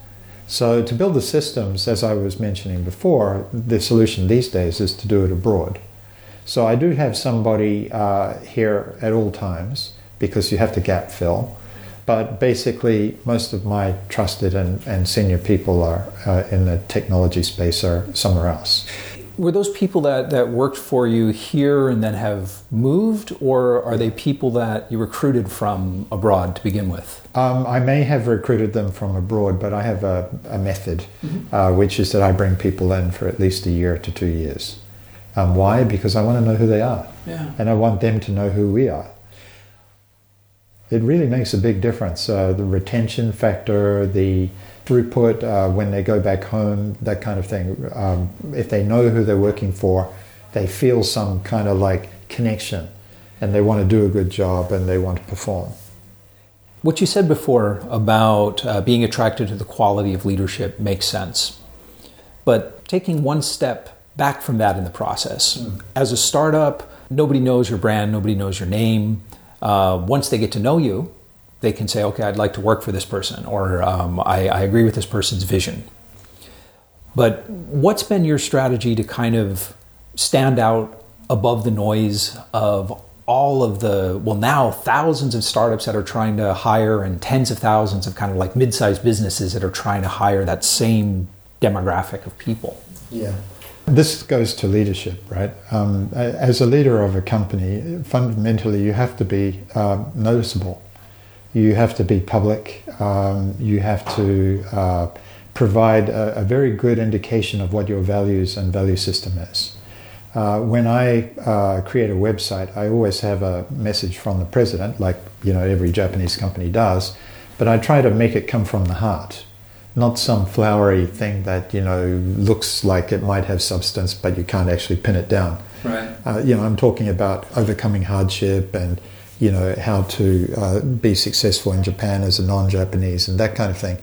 So to build the systems, as I was mentioning before, the solution these days is to do it abroad. So I do have somebody uh, here at all times because you have to gap fill. But basically, most of my trusted and, and senior people are uh, in the technology space or somewhere else. Were those people that, that worked for you here and then have moved, or are they people that you recruited from abroad to begin with? Um, I may have recruited them from abroad, but I have a, a method, mm-hmm. uh, which is that I bring people in for at least a year to two years. Um, why? Because I want to know who they are, yeah. and I want them to know who we are. It really makes a big difference. Uh, the retention factor, the throughput uh, when they go back home, that kind of thing. Um, if they know who they're working for, they feel some kind of like connection, and they want to do a good job and they want to perform. What you said before about uh, being attracted to the quality of leadership makes sense, but taking one step back from that in the process. Mm. As a startup, nobody knows your brand, nobody knows your name. Uh, once they get to know you, they can say, okay, I'd like to work for this person, or um, I, I agree with this person's vision. But what's been your strategy to kind of stand out above the noise of all of the, well, now thousands of startups that are trying to hire, and tens of thousands of kind of like mid-sized businesses that are trying to hire that same demographic of people? Yeah. This goes to leadership, right? Um, as a leader of a company, fundamentally, you have to be um, noticeable. You have to be public. Um, you have to uh, provide a, a very good indication of what your values and value system is. Uh, when I uh, create a website, I always have a message from the president, like you know every Japanese company does, but I try to make it come from the heart. Not some flowery thing that, you know, looks like it might have substance, but you can't actually pin it down. Right. Uh, you know, I'm talking about overcoming hardship and, you know, how to uh, be successful in Japan as a non-Japanese and that kind of thing.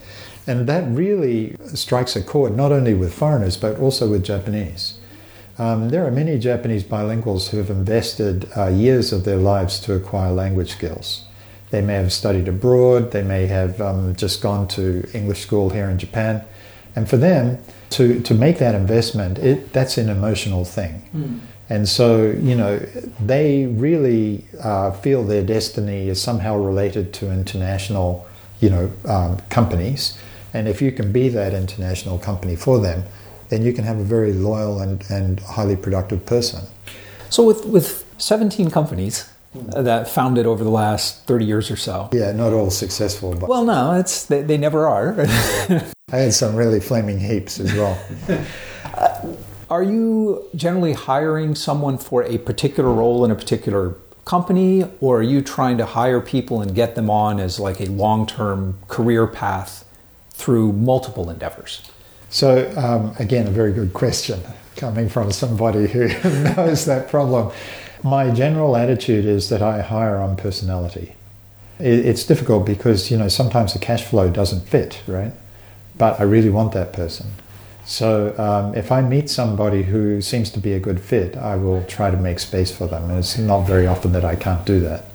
And that really strikes a chord, not only with foreigners, but also with Japanese. Um, there are many Japanese bilinguals who have invested uh, years of their lives to acquire language skills. They may have studied abroad, they may have um, just gone to English school here in Japan. And for them, to, to make that investment, it, that's an emotional thing. Mm. And so, you know, they really uh, feel their destiny is somehow related to international, you know, um, companies. And if you can be that international company for them, then you can have a very loyal and, and highly productive person. So with, with seventeen companies that founded over the last thirty years or so. Yeah, not all successful. But well, no, it's they, they never are. I had some really flaming heaps as well. uh, are you generally hiring someone for a particular role in a particular company, or are you trying to hire people and get them on as like a long-term career path through multiple endeavors? So, um, again, a very good question coming from somebody who knows that problem. My general attitude is that I hire on personality. It's difficult because, you know, sometimes the cash flow doesn't fit, right? But I really want that person. So um, if I meet somebody who seems to be a good fit, I will try to make space for them. And it's not very often that I can't do that.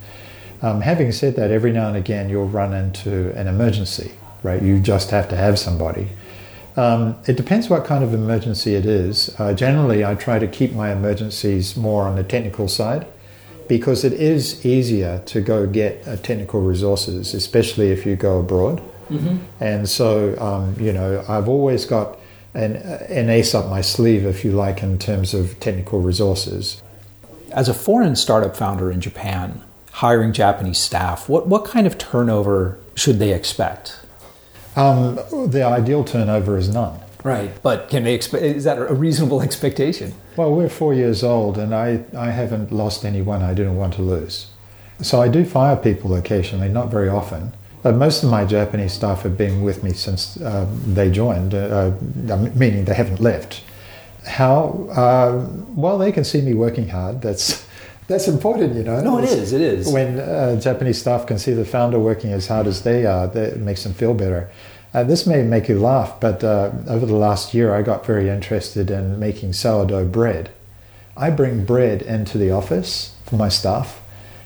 Um, having said that, every now and again, you'll run into an emergency, right? You just have to have somebody. Um, it depends what kind of emergency it is. Uh, generally, I try to keep my emergencies more on the technical side because it is easier to go get uh, technical resources, especially if you go abroad. Mm-hmm. And so, um, you know, I've always got an, an ace up my sleeve, if you like, in terms of technical resources. As a foreign startup founder in Japan, hiring Japanese staff, what, what kind of turnover should they expect? Um, the ideal turnover is none. Right, but can they expe- is that a reasonable expectation? Well, we're four years old, and I, I haven't lost anyone I didn't want to lose. So I do fire people occasionally, not very often. But most of my Japanese staff have been with me since uh, they joined, uh, meaning they haven't left. How? Uh, well, they can see me working hard. That's that's important, you know. No, it is. It is. When uh, Japanese staff can see the founder working as hard as they are, that makes them feel better. Uh, this may make you laugh, but uh, over the last year, I got very interested in making sourdough bread. I bring bread into the office for my staff.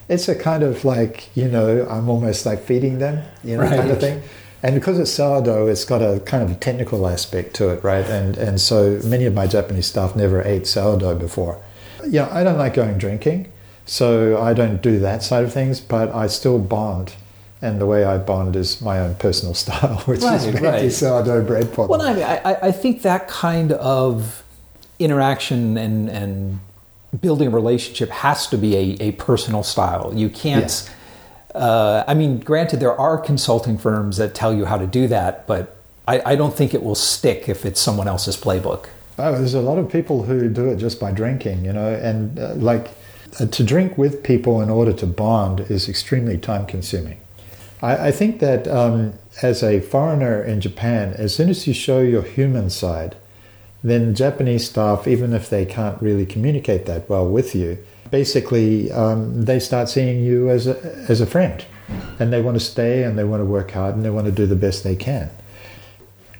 It's a kind of like, you know, I'm almost like feeding them, you know, right. kind of thing. And because it's sourdough, it's got a kind of a technical aspect to it, right? And and so many of my Japanese staff never ate sourdough before. Yeah, I don't like going drinking, so I don't do that side of things, but I still bond. And the way I bond is my own personal style, which right, is making right. sourdough bread for them. Well, I mean, I, I think that kind of interaction and... and building a relationship has to be a, a personal style. You can't, yeah. uh, I mean, granted, there are consulting firms that tell you how to do that, but I, I don't think it will stick if it's someone else's playbook. Oh, there's a lot of people who do it just by drinking, you know, and uh, like uh, to drink with people in order to bond is extremely time consuming. I, I think that um, as a foreigner in Japan, as soon as you show your human side, then Japanese staff, even if they can't really communicate that well with you, basically um, they start seeing you as a, as a friend, and they want to stay and they want to work hard and they want to do the best they can.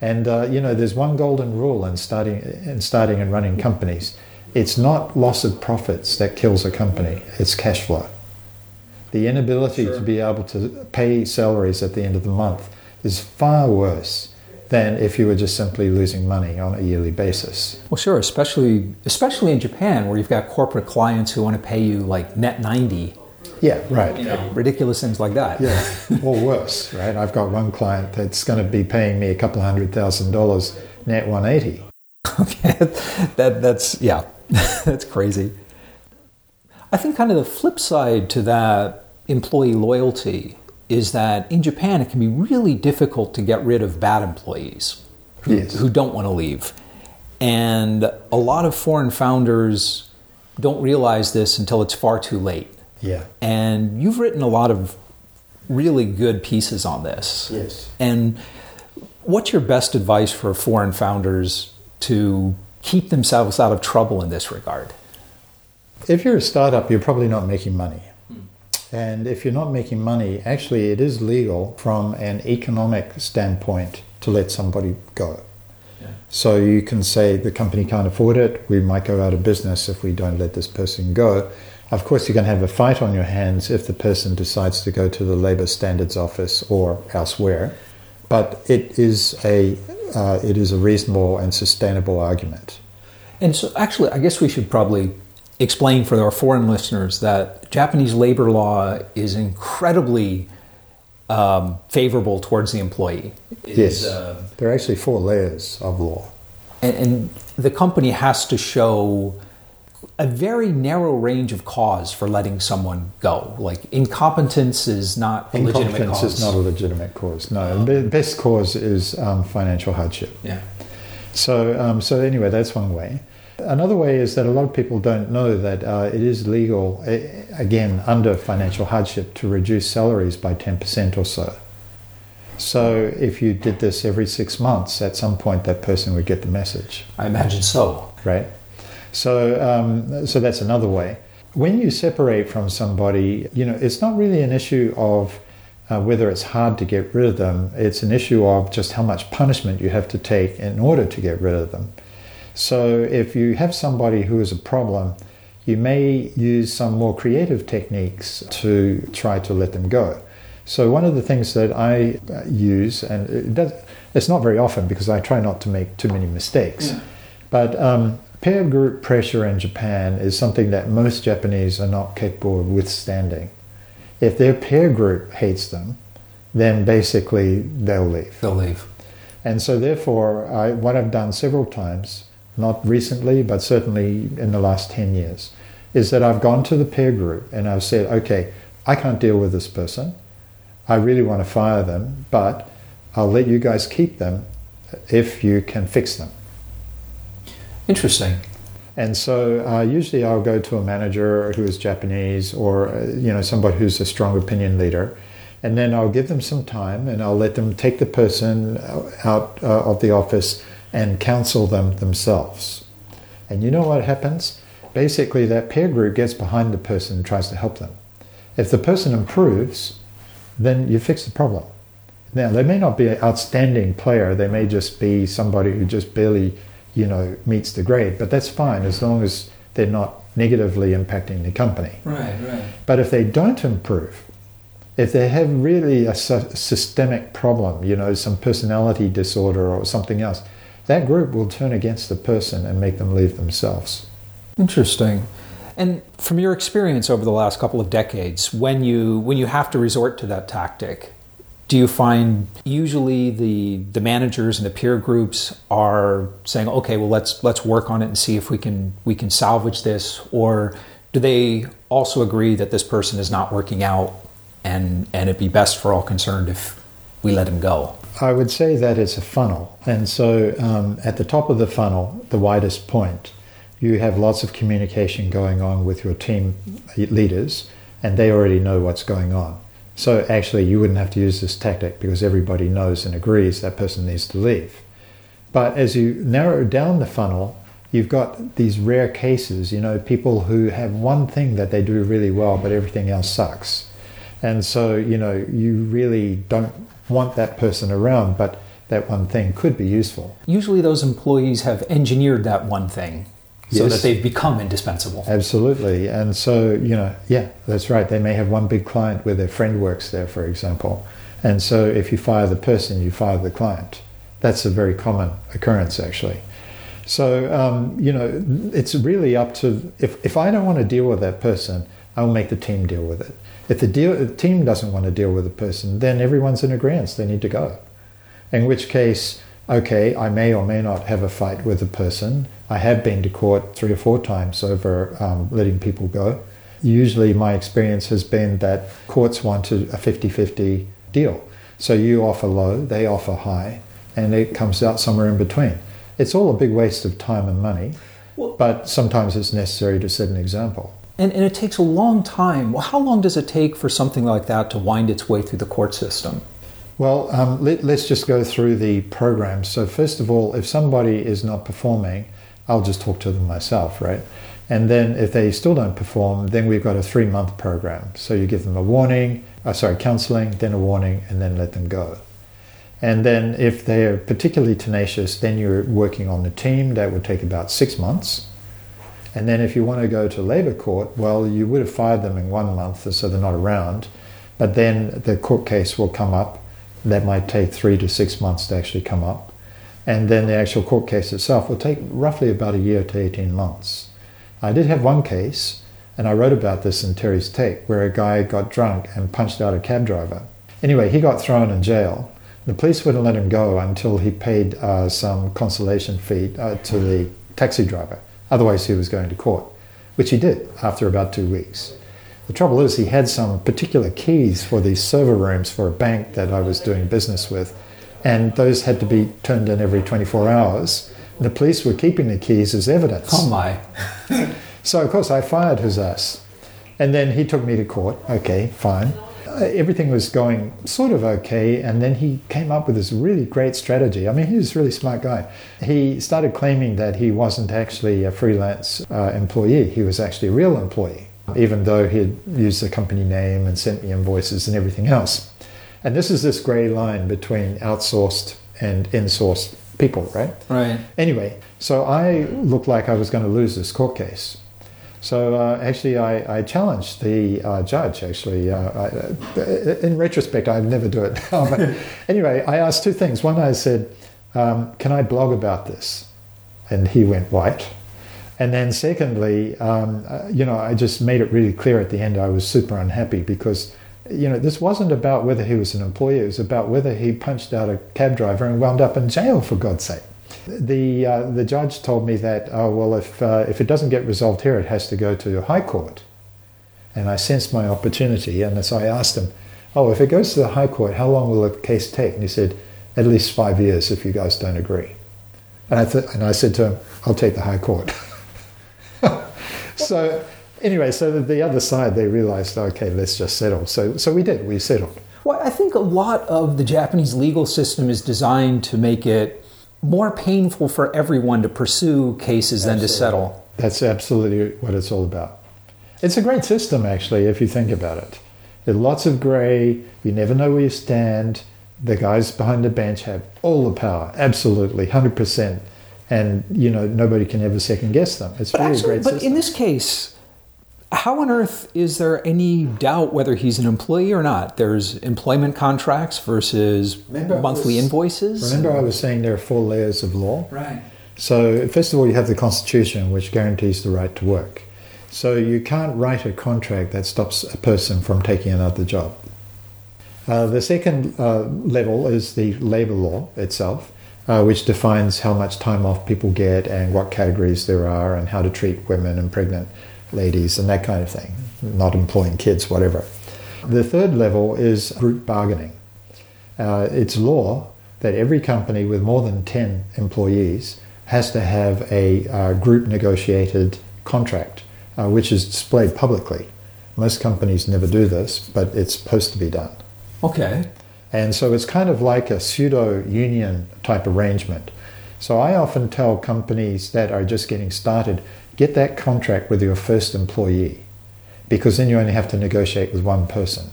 And uh, you know, there's one golden rule in starting in starting and running companies: it's not loss of profits that kills a company; it's cash flow. The inability sure. to be able to pay salaries at the end of the month is far worse than if you were just simply losing money on a yearly basis. Well, sure, especially especially in Japan, where you've got corporate clients who want to pay you like net ninety. Yeah, right. You know, ridiculous things like that. Yeah, or worse, right? I've got one client that's going to be paying me a couple of hundred thousand dollars net one eighty. Okay, that that's, yeah, that's crazy. I think kind of the flip side to that employee loyalty is that in Japan, it can be really difficult to get rid of bad employees who, yes. who don't want to leave. And a lot of foreign founders don't realize this until it's far too late. Yeah. And you've written a lot of really good pieces on this. Yes. And what's your best advice for foreign founders to keep themselves out of trouble in this regard? If you're a startup, you're probably not making money. And if you're not making money, actually it is legal from an economic standpoint to let somebody go. Yeah. So you can say the company can't afford it, we might go out of business if we don't let this person go. Of course you're going to have a fight on your hands if the person decides to go to the Labor Standards Office or elsewhere. But it is a, uh, it is a reasonable and sustainable argument. And so actually I guess we should probably explain for our foreign listeners that Japanese labor law is incredibly um, favorable towards the employee. It yes. Is, uh, there are actually four layers of law. And, and the company has to show a very narrow range of cause for letting someone go. Like incompetence is not a legitimate cause. Incompetence is not a legitimate cause, no. The best cause is um, financial hardship. Yeah. So, um, so anyway, that's one way. Another way is that a lot of people don't know that uh, it is legal, again, under financial hardship, to reduce salaries by ten percent or so. So if you did this every six months, at some point that person would get the message. I imagine so. Right? So, um, so that's another way. When you separate from somebody, you know, it's not really an issue of uh, whether it's hard to get rid of them. It's an issue of just how much punishment you have to take in order to get rid of them. So if you have somebody who is a problem, you may use some more creative techniques to try to let them go. So one of the things that I use, and it does, it's not very often because I try not to make too many mistakes, yeah. but um, peer group pressure in Japan is something that most Japanese are not capable of withstanding. If their peer group hates them, then basically they'll leave. They'll leave. And so therefore, I, what I've done several times, not recently, but certainly in the last ten years, is that I've gone to the peer group and I've said, okay, I can't deal with this person. I really want to fire them, but I'll let you guys keep them if you can fix them. Interesting. And so uh, usually I'll go to a manager who is Japanese or, uh, you know, somebody who's a strong opinion leader. And then I'll give them some time and I'll let them take the person out uh, of the office and counsel them themselves. And you know what happens? Basically, that peer group gets behind the person and tries to help them. If the person improves, then you fix the problem. Now, they may not be an outstanding player. They may just be somebody who just barely, you know, meets the grade, but that's fine as long as they're not negatively impacting the company. Right, right. But if they don't improve, if they have really a su- systemic problem, you know, some personality disorder or something else, that group will turn against the person and make them leave themselves. Interesting. And from your experience over the last couple of decades, when you when you have to resort to that tactic, do you find usually the the managers and the peer groups are saying, okay, well, let's let's work on it and see if we can we can salvage this? Or do they also agree that this person is not working out and, and it'd be best for all concerned if we let him go? I would say that it's a funnel. And so um, at the top of the funnel, the widest point, you have lots of communication going on with your team leaders, and they already know what's going on. So actually, you wouldn't have to use this tactic because everybody knows and agrees that person needs to leave. But as you narrow down the funnel, you've got these rare cases, you know, people who have one thing that they do really well, but everything else sucks. And so, you know, you really don't want that person around, but that one thing could be useful. Usually those employees have engineered that one thing. So yes, that they've become indispensable. Absolutely. And so, you know, yeah, that's right. They may have one big client where their friend works there, for example. And so if you fire the person, you fire the client. That's a very common occurrence, actually. So, um, you know, it's really up to, if, if I don't want to deal with that person, I'll make the team deal with it. If the, deal, the team doesn't want to deal with the person, then everyone's in agreement. They need to go. In which case, okay, I may or may not have a fight with a person. I have been to court three or four times over um, letting people go. Usually my experience has been that courts want a fifty-fifty deal. So you offer low, they offer high, and it comes out somewhere in between. It's all a big waste of time and money, well, but sometimes it's necessary to set an example. And, and it takes a long time. How long does it take for something like that to wind its way through the court system? Well, um, let, let's just go through the program. So first of all, if somebody is not performing, I'll just talk to them myself, right? And then if they still don't perform, then we've got a three-month program. So you give them a warning, uh, sorry, counseling, then a warning, and then let them go. And then if they're particularly tenacious, then you're working on the team. That would take about six months. And then if you want to go to labor court, well, you would have fired them in one month, so they're not around. But then the court case will come up. That might take three to six months to actually come up. And then the actual court case itself will take roughly about a year to eighteen months. I did have one case, and I wrote about this in Terry's tape, where a guy got drunk and punched out a cab driver. Anyway, he got thrown in jail. The police wouldn't let him go until he paid uh, some consolation fee uh, to the taxi driver. Otherwise, he was going to court, which he did after about two weeks. The trouble is he had some particular keys for these server rooms for a bank that I was doing business with, and those had to be turned in every twenty-four hours. And the police were keeping the keys as evidence. Oh, my. So, of course, I fired his ass. And then he took me to court. Okay, fine. Everything was going sort of okay, and then he came up with this really great strategy. I mean, he was a really smart guy. He started claiming that he wasn't actually a freelance uh, employee. He was actually a real employee, even though he had used the company name and sent me invoices and everything else. And this is this grey line between outsourced and insourced people, right? Right. Anyway, so I looked like I was going to lose this court case. So uh, actually, I, I challenged the uh, judge, actually. Uh, I, uh, in retrospect, I'd never do it now. But anyway, I asked two things. One, I said, um, can I blog about this? And he went white. And then secondly, um, you know, I just made it really clear at the end I was super unhappy because, you know, this wasn't about whether he was an employee. It was about whether he punched out a cab driver and wound up in jail, for God's sake. The uh, the judge told me that, oh, well, if, uh, if it doesn't get resolved here, it has to go to high court. And I sensed my opportunity. And so I asked him, oh, if it goes to the high court, how long will the case take? And he said, at least five years if you guys don't agree. And I, th- and I said to him, I'll take the high court. So anyway, so the, the other side, they realized, okay, let's just settle. So, so we did, we settled. Well, I think a lot of the Japanese legal system is designed to make it more painful for everyone to pursue cases absolutely. Than to settle. That's absolutely what it's all about. It's a great system, actually, if you think about it. There's lots of gray. You never know where you stand. The guys behind the bench have all the power, absolutely, one hundred percent. And, you know, nobody can ever second-guess them. It's really a great system. But in this case, how on earth is there any doubt whether he's an employee or not? There's employment contracts versus remember monthly was, invoices. Remember and, I was saying there are four layers of law? Right. So, first of all, you have the Constitution, which guarantees the right to work. So you can't write a contract that stops a person from taking another job. Uh, the second uh, level is the labor law itself, uh, which defines how much time off people get and what categories there are and how to treat women and pregnant ladies and that kind of thing, not employing kids, whatever. The third level is group bargaining. Uh, it's law that every company with more than ten employees has to have a uh, group negotiated contract, uh, which is displayed publicly. Most companies never do this, but it's supposed to be done. Okay. And so it's kind of like a pseudo-union type arrangement. So I often tell companies that are just getting started, get that contract with your first employee, because then you only have to negotiate with one person.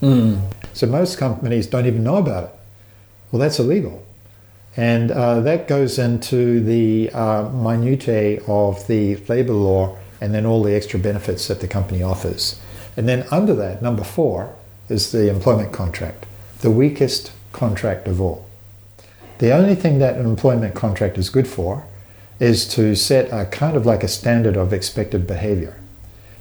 Mm. So most companies don't even know about it. Well, that's illegal. And uh, that goes into the uh, minutiae of the labor law and then all the extra benefits that the company offers. And then under that, number four, is the employment contract, the weakest contract of all. The only thing that an employment contract is good for is to set a kind of like a standard of expected behavior.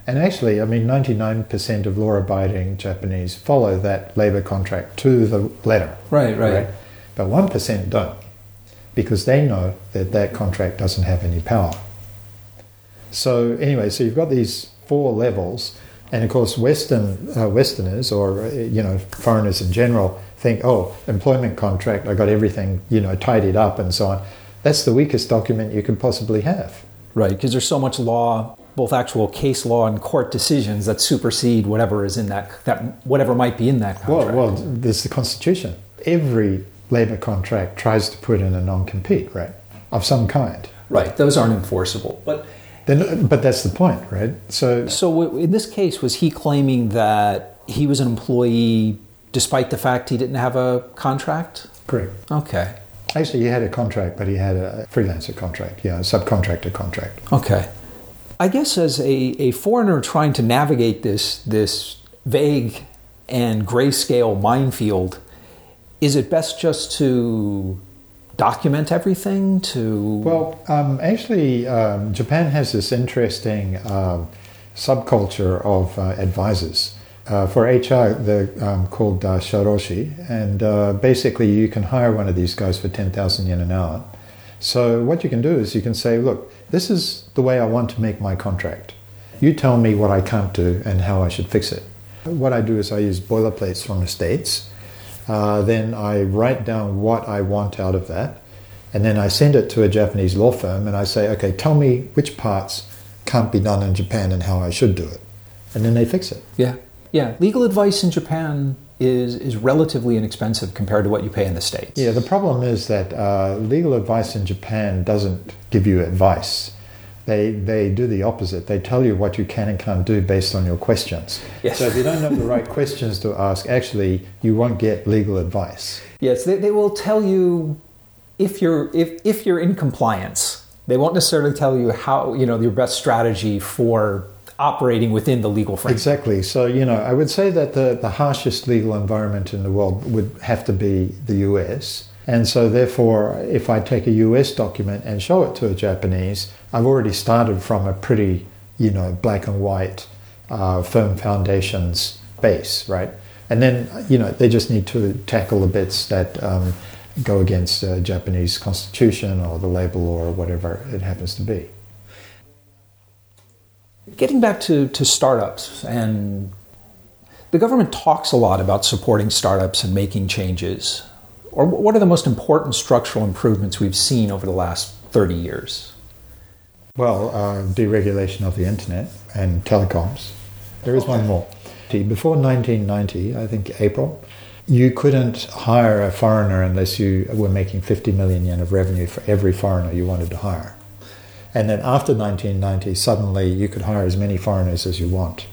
And actually, I mean, ninety-nine percent of law-abiding Japanese follow that labor contract to the letter. Right, right. right? But one percent don't, because they know that that contract doesn't have any power. So anyway, so you've got these four levels. And of course, Western uh, Westerners or, you know, foreigners in general think, oh, employment contract, I got everything, you know, tidied up and so on. That's the weakest document you could possibly have. Right, because there's so much law, both actual case law and court decisions that supersede whatever is in that, that whatever might be in that contract. Well, well, there's the Constitution. Every labor contract tries to put in a non-compete, right, of some kind. Right, those aren't enforceable, but... Then, but that's the point, right? So, so in this case, was he claiming that he was an employee despite the fact he didn't have a contract? Correct. Okay. Actually, he had a contract, but he had a freelancer contract, yeah, a subcontractor contract. Okay. I guess as a, a foreigner trying to navigate this this vague and grayscale minefield, is it best just to... document everything to... Well, um, actually, um, Japan has this interesting um, subculture of uh, advisors. Uh, for H R, they're um, called uh, Sharoshi, and uh, basically you can hire one of these guys for ten thousand yen an hour. So what you can do is you can say, look, this is the way I want to make my contract. You tell me what I can't do and how I should fix it. What I do is I use boilerplates from the States. Uh, then I write down what I want out of that, and then I send it to a Japanese law firm and I say, okay, tell me which parts can't be done in Japan and how I should do it. And then they fix it. Yeah. Yeah. Legal advice in Japan is, is relatively inexpensive compared to what you pay in the States. Yeah. The problem is that uh, legal advice in Japan doesn't give you advice. They they do the opposite. They tell you what you can and can't do based on your questions. Yes. So if you don't know the right questions to ask, actually, you won't get legal advice. Yes, they, they will tell you if you're if, if you're in compliance. They won't necessarily tell you how, you know, your best strategy for operating within the legal framework. Exactly. So, you know, I would say that the, the harshest legal environment in the world would have to be the U S. And so, therefore, if I take a U S document and show it to a Japanese, I've already started from a pretty, you know, black and white, uh, firm foundations base, right? And then, you know, they just need to tackle the bits that um, go against the Japanese constitution or the labor law or whatever it happens to be. Getting back to, to startups, and the government talks a lot about supporting startups and making changes. or what are the most important structural improvements we've seen over the last thirty years? Well, uh, deregulation of the internet and telecoms. There is one more. Before nineteen ninety, I think April, you couldn't hire a foreigner unless you were making fifty million yen of revenue for every foreigner you wanted to hire. And then after nineteen ninety, suddenly you could hire as many foreigners as you want.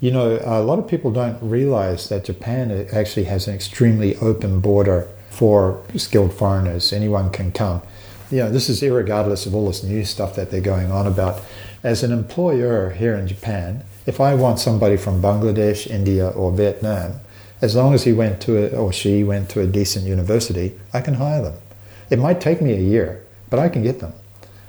You know, a lot of people don't realize that Japan actually has an extremely open border for skilled foreigners. Anyone can come. You know, this is irregardless of all this new stuff that they're going on about. As an employer here in Japan, if I want somebody from Bangladesh, India, or Vietnam, as long as he went to a, or she went to a decent university, I can hire them. It might take me a year, but I can get them.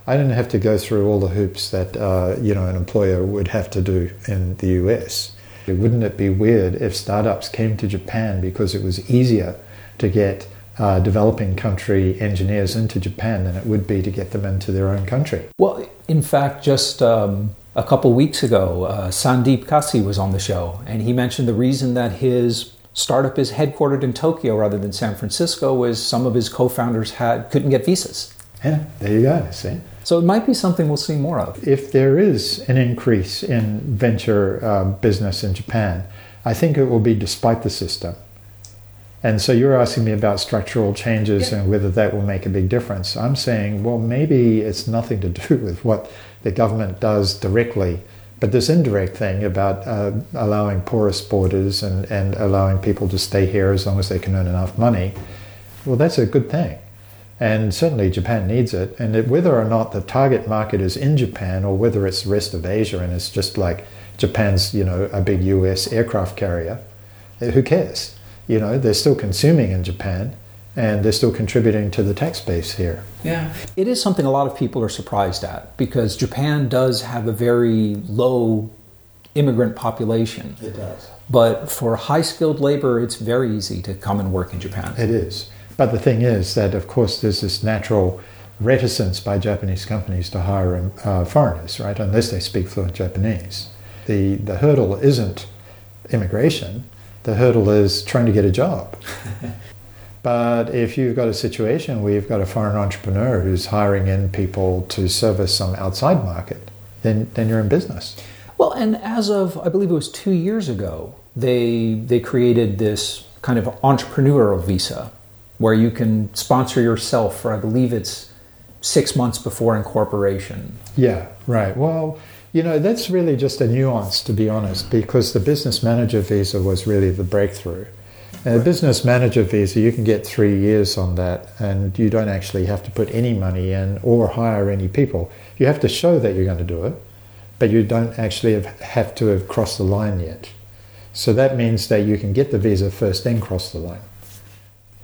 I didn't have to go through all the hoops that uh, you know an employer would have to do in the U S. Wouldn't it be weird if startups came to Japan because it was easier to get uh, developing country engineers into Japan than it would be to get them into their own country? Well, in fact, just um, a couple weeks ago, uh, Sandeep Kassi was on the show, and he mentioned the reason that his startup is headquartered in Tokyo rather than San Francisco was some of his co-founders had couldn't get visas. Yeah, there you go, see? So it might be something we'll see more of. If there is an increase in venture uh, business in Japan, I think it will be despite the system. And so you're asking me about structural changes yeah. and whether that will make a big difference. I'm saying, well, maybe it's nothing to do with what the government does directly, but this indirect thing about uh, allowing porous borders and, and allowing people to stay here as long as they can earn enough money, well, that's a good thing. And certainly Japan needs it. And whether or not the target market is in Japan or whether it's the rest of Asia and it's just like Japan's, you know, a big U S aircraft carrier, who cares? You know, they're still consuming in Japan and they're still contributing to the tax base here. Yeah. It is something a lot of people are surprised at because Japan does have a very low immigrant population. It does. But for high-skilled labor, it's very easy to come and work in Japan. It is. But the thing is that, of course, there's this natural reticence by Japanese companies to hire uh, foreigners, right, unless they speak fluent Japanese. The, the hurdle isn't immigration. The hurdle is trying to get a job. But if you've got a situation where you've got a foreign entrepreneur who's hiring in people to service some outside market, then, then you're in business. Well, and as of, I believe it was two years ago, they they created this kind of entrepreneurial visa, where you can sponsor yourself for, I believe it's six months before incorporation. Yeah, right. Well, you know, that's really just a nuance, to be honest, because the business manager visa was really the breakthrough. And the business manager visa, you can get three years on that, and you don't actually have to put any money in or hire any people. You have to show that you're going to do it, but you don't actually have to have crossed the line yet. So that means that you can get the visa first, then cross the line.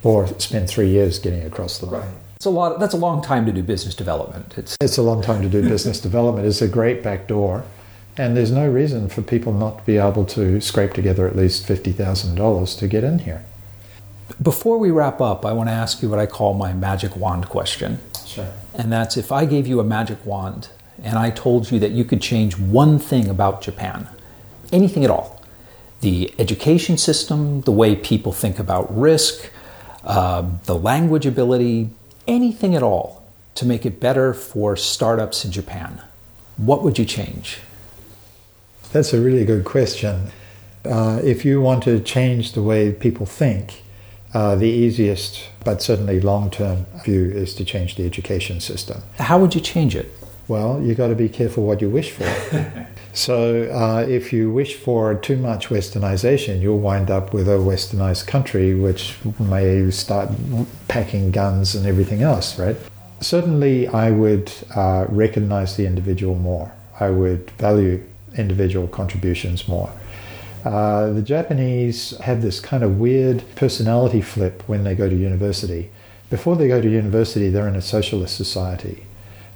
Or spend three years getting across the line. Right. It's a lot. That's a long time to do business development. It's it's a long time to do business development. It's a great back door, and there's no reason for people not to be able to scrape together at least fifty thousand dollars to get in here. Before we wrap up, I want to ask you what I call my magic wand question. Sure. And that's if I gave you a magic wand and I told you that you could change one thing about Japan, anything at all, the education system, the way people think about risk. Uh, the language ability, anything at all to make it better for startups in Japan, what would you change? That's a really good question. Uh, if you want to change the way people think, uh, the easiest but certainly long-term view is to change the education system. How would you change it? Well, you got to be careful what you wish for. So uh, if you wish for too much westernization, you'll wind up with a westernized country, which may start packing guns and everything else, right? Certainly, I would uh, recognize the individual more. I would value individual contributions more. Uh, the Japanese have this kind of weird personality flip when they go to university. Before they go to university, they're in a socialist society.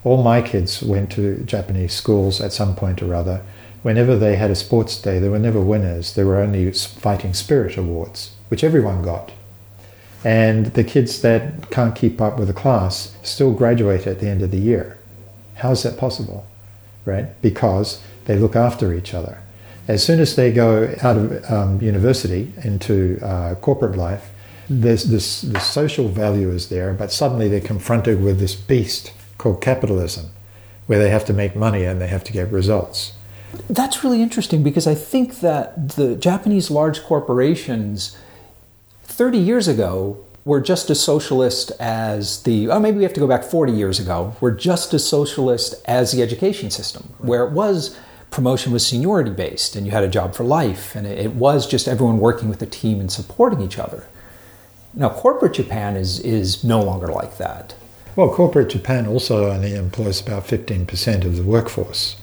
All my kids went to Japanese schools at some point or other. Whenever they had a sports day, there were never winners. There were only fighting spirit awards, which everyone got. And the kids that can't keep up with the class still graduate at the end of the year. How is that possible? Right? Because they look after each other. As soon as they go out of um, university into uh, corporate life, There's this, this social value is there, but suddenly they're confronted with this beast called capitalism, where they have to make money and they have to get results. That's really interesting, because I think that the Japanese large corporations thirty years ago were just as socialist as the, oh, maybe we have to go back forty years ago, were just as socialist as the education system, right, where it was promotion was seniority based and you had a job for life, and it was just everyone working with a team and supporting each other. Now, corporate Japan is, is no longer like that. Well, corporate Japan also only employs about fifteen percent of the workforce.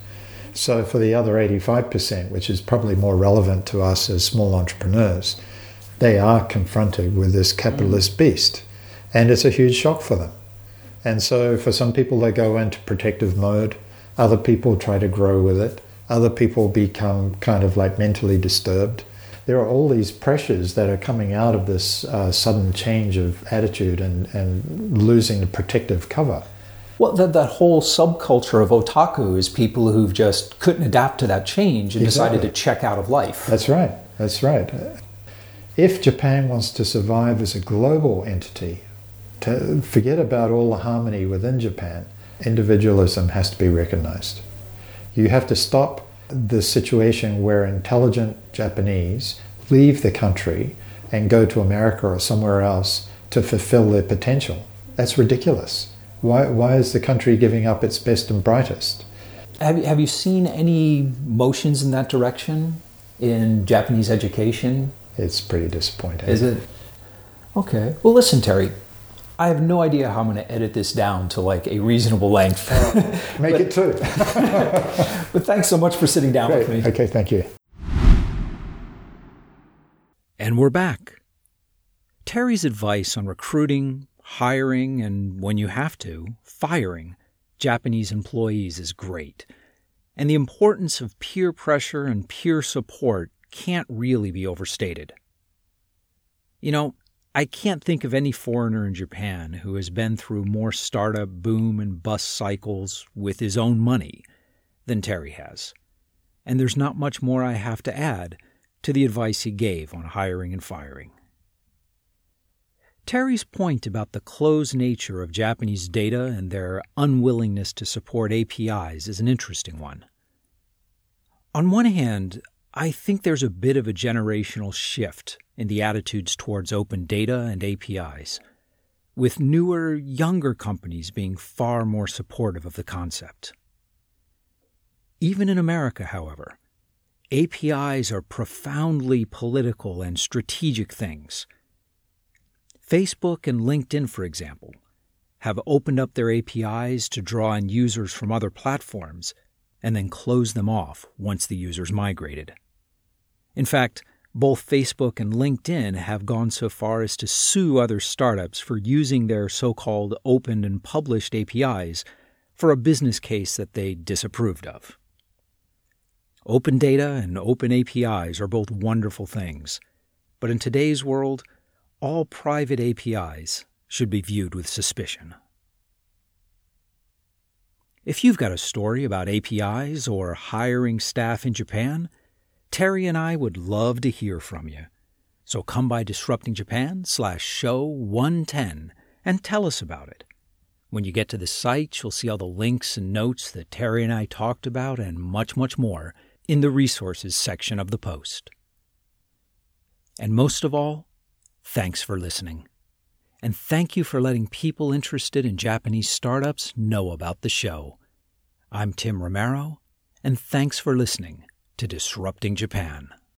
So for the other eighty-five percent, which is probably more relevant to us as small entrepreneurs, they are confronted with this capitalist beast, and it's a huge shock for them. And so for some people, they go into protective mode. Other people try to grow with it. Other people become kind of like mentally disturbed. There are all these pressures that are coming out of this uh, sudden change of attitude and, and losing the protective cover. Well, that, that whole subculture of otaku is people who just couldn't adapt to that change and exactly. decided to check out of life. That's right. That's right. If Japan wants to survive as a global entity, to forget about all the harmony within Japan, individualism has to be recognized. You have to stop the situation where intelligent Japanese leave the country and go to America or somewhere else to fulfill their potential. That's ridiculous. Why, why is the country giving up its best and brightest? Have, have you seen any motions in that direction in Japanese education? It's pretty disappointing. Is it? Okay. Well, listen, Terry, I have no idea how I'm going to edit this down to like a reasonable length. Make but, it two. But thanks so much for sitting down Great. with me. Okay, thank you. And we're back. Terry's advice on recruiting, hiring, and when you have to, firing Japanese employees is great. And the importance of peer pressure and peer support can't really be overstated. You know, I can't think of any foreigner in Japan who has been through more startup boom and bust cycles with his own money than Terry has. And there's not much more I have to add to the advice he gave on hiring and firing. Terry's point about the closed nature of Japanese data and their unwillingness to support A P Is is an interesting one. On one hand, I think there's a bit of a generational shift in the attitudes towards open data and A P Is, with newer, younger companies being far more supportive of the concept. Even in America, however, A P Is are profoundly political and strategic things. Facebook and LinkedIn, for example, have opened up their A P Is to draw in users from other platforms and then close them off once the users migrated. In fact, both Facebook and LinkedIn have gone so far as to sue other startups for using their so-called open and published A P Is for a business case that they disapproved of. Open data and open A P Is are both wonderful things, but in today's world, all private A P Is should be viewed with suspicion. If you've got a story about A P Is or hiring staff in Japan, Terry and I would love to hear from you. So come by Disrupting Japan slash show one ten and tell us about it. When you get to the site, you'll see all the links and notes that Terry and I talked about and much, much more in the resources section of the post. And most of all, thanks for listening. And thank you for letting people interested in Japanese startups know about the show. I'm Tim Romero, and thanks for listening to Disrupting Japan.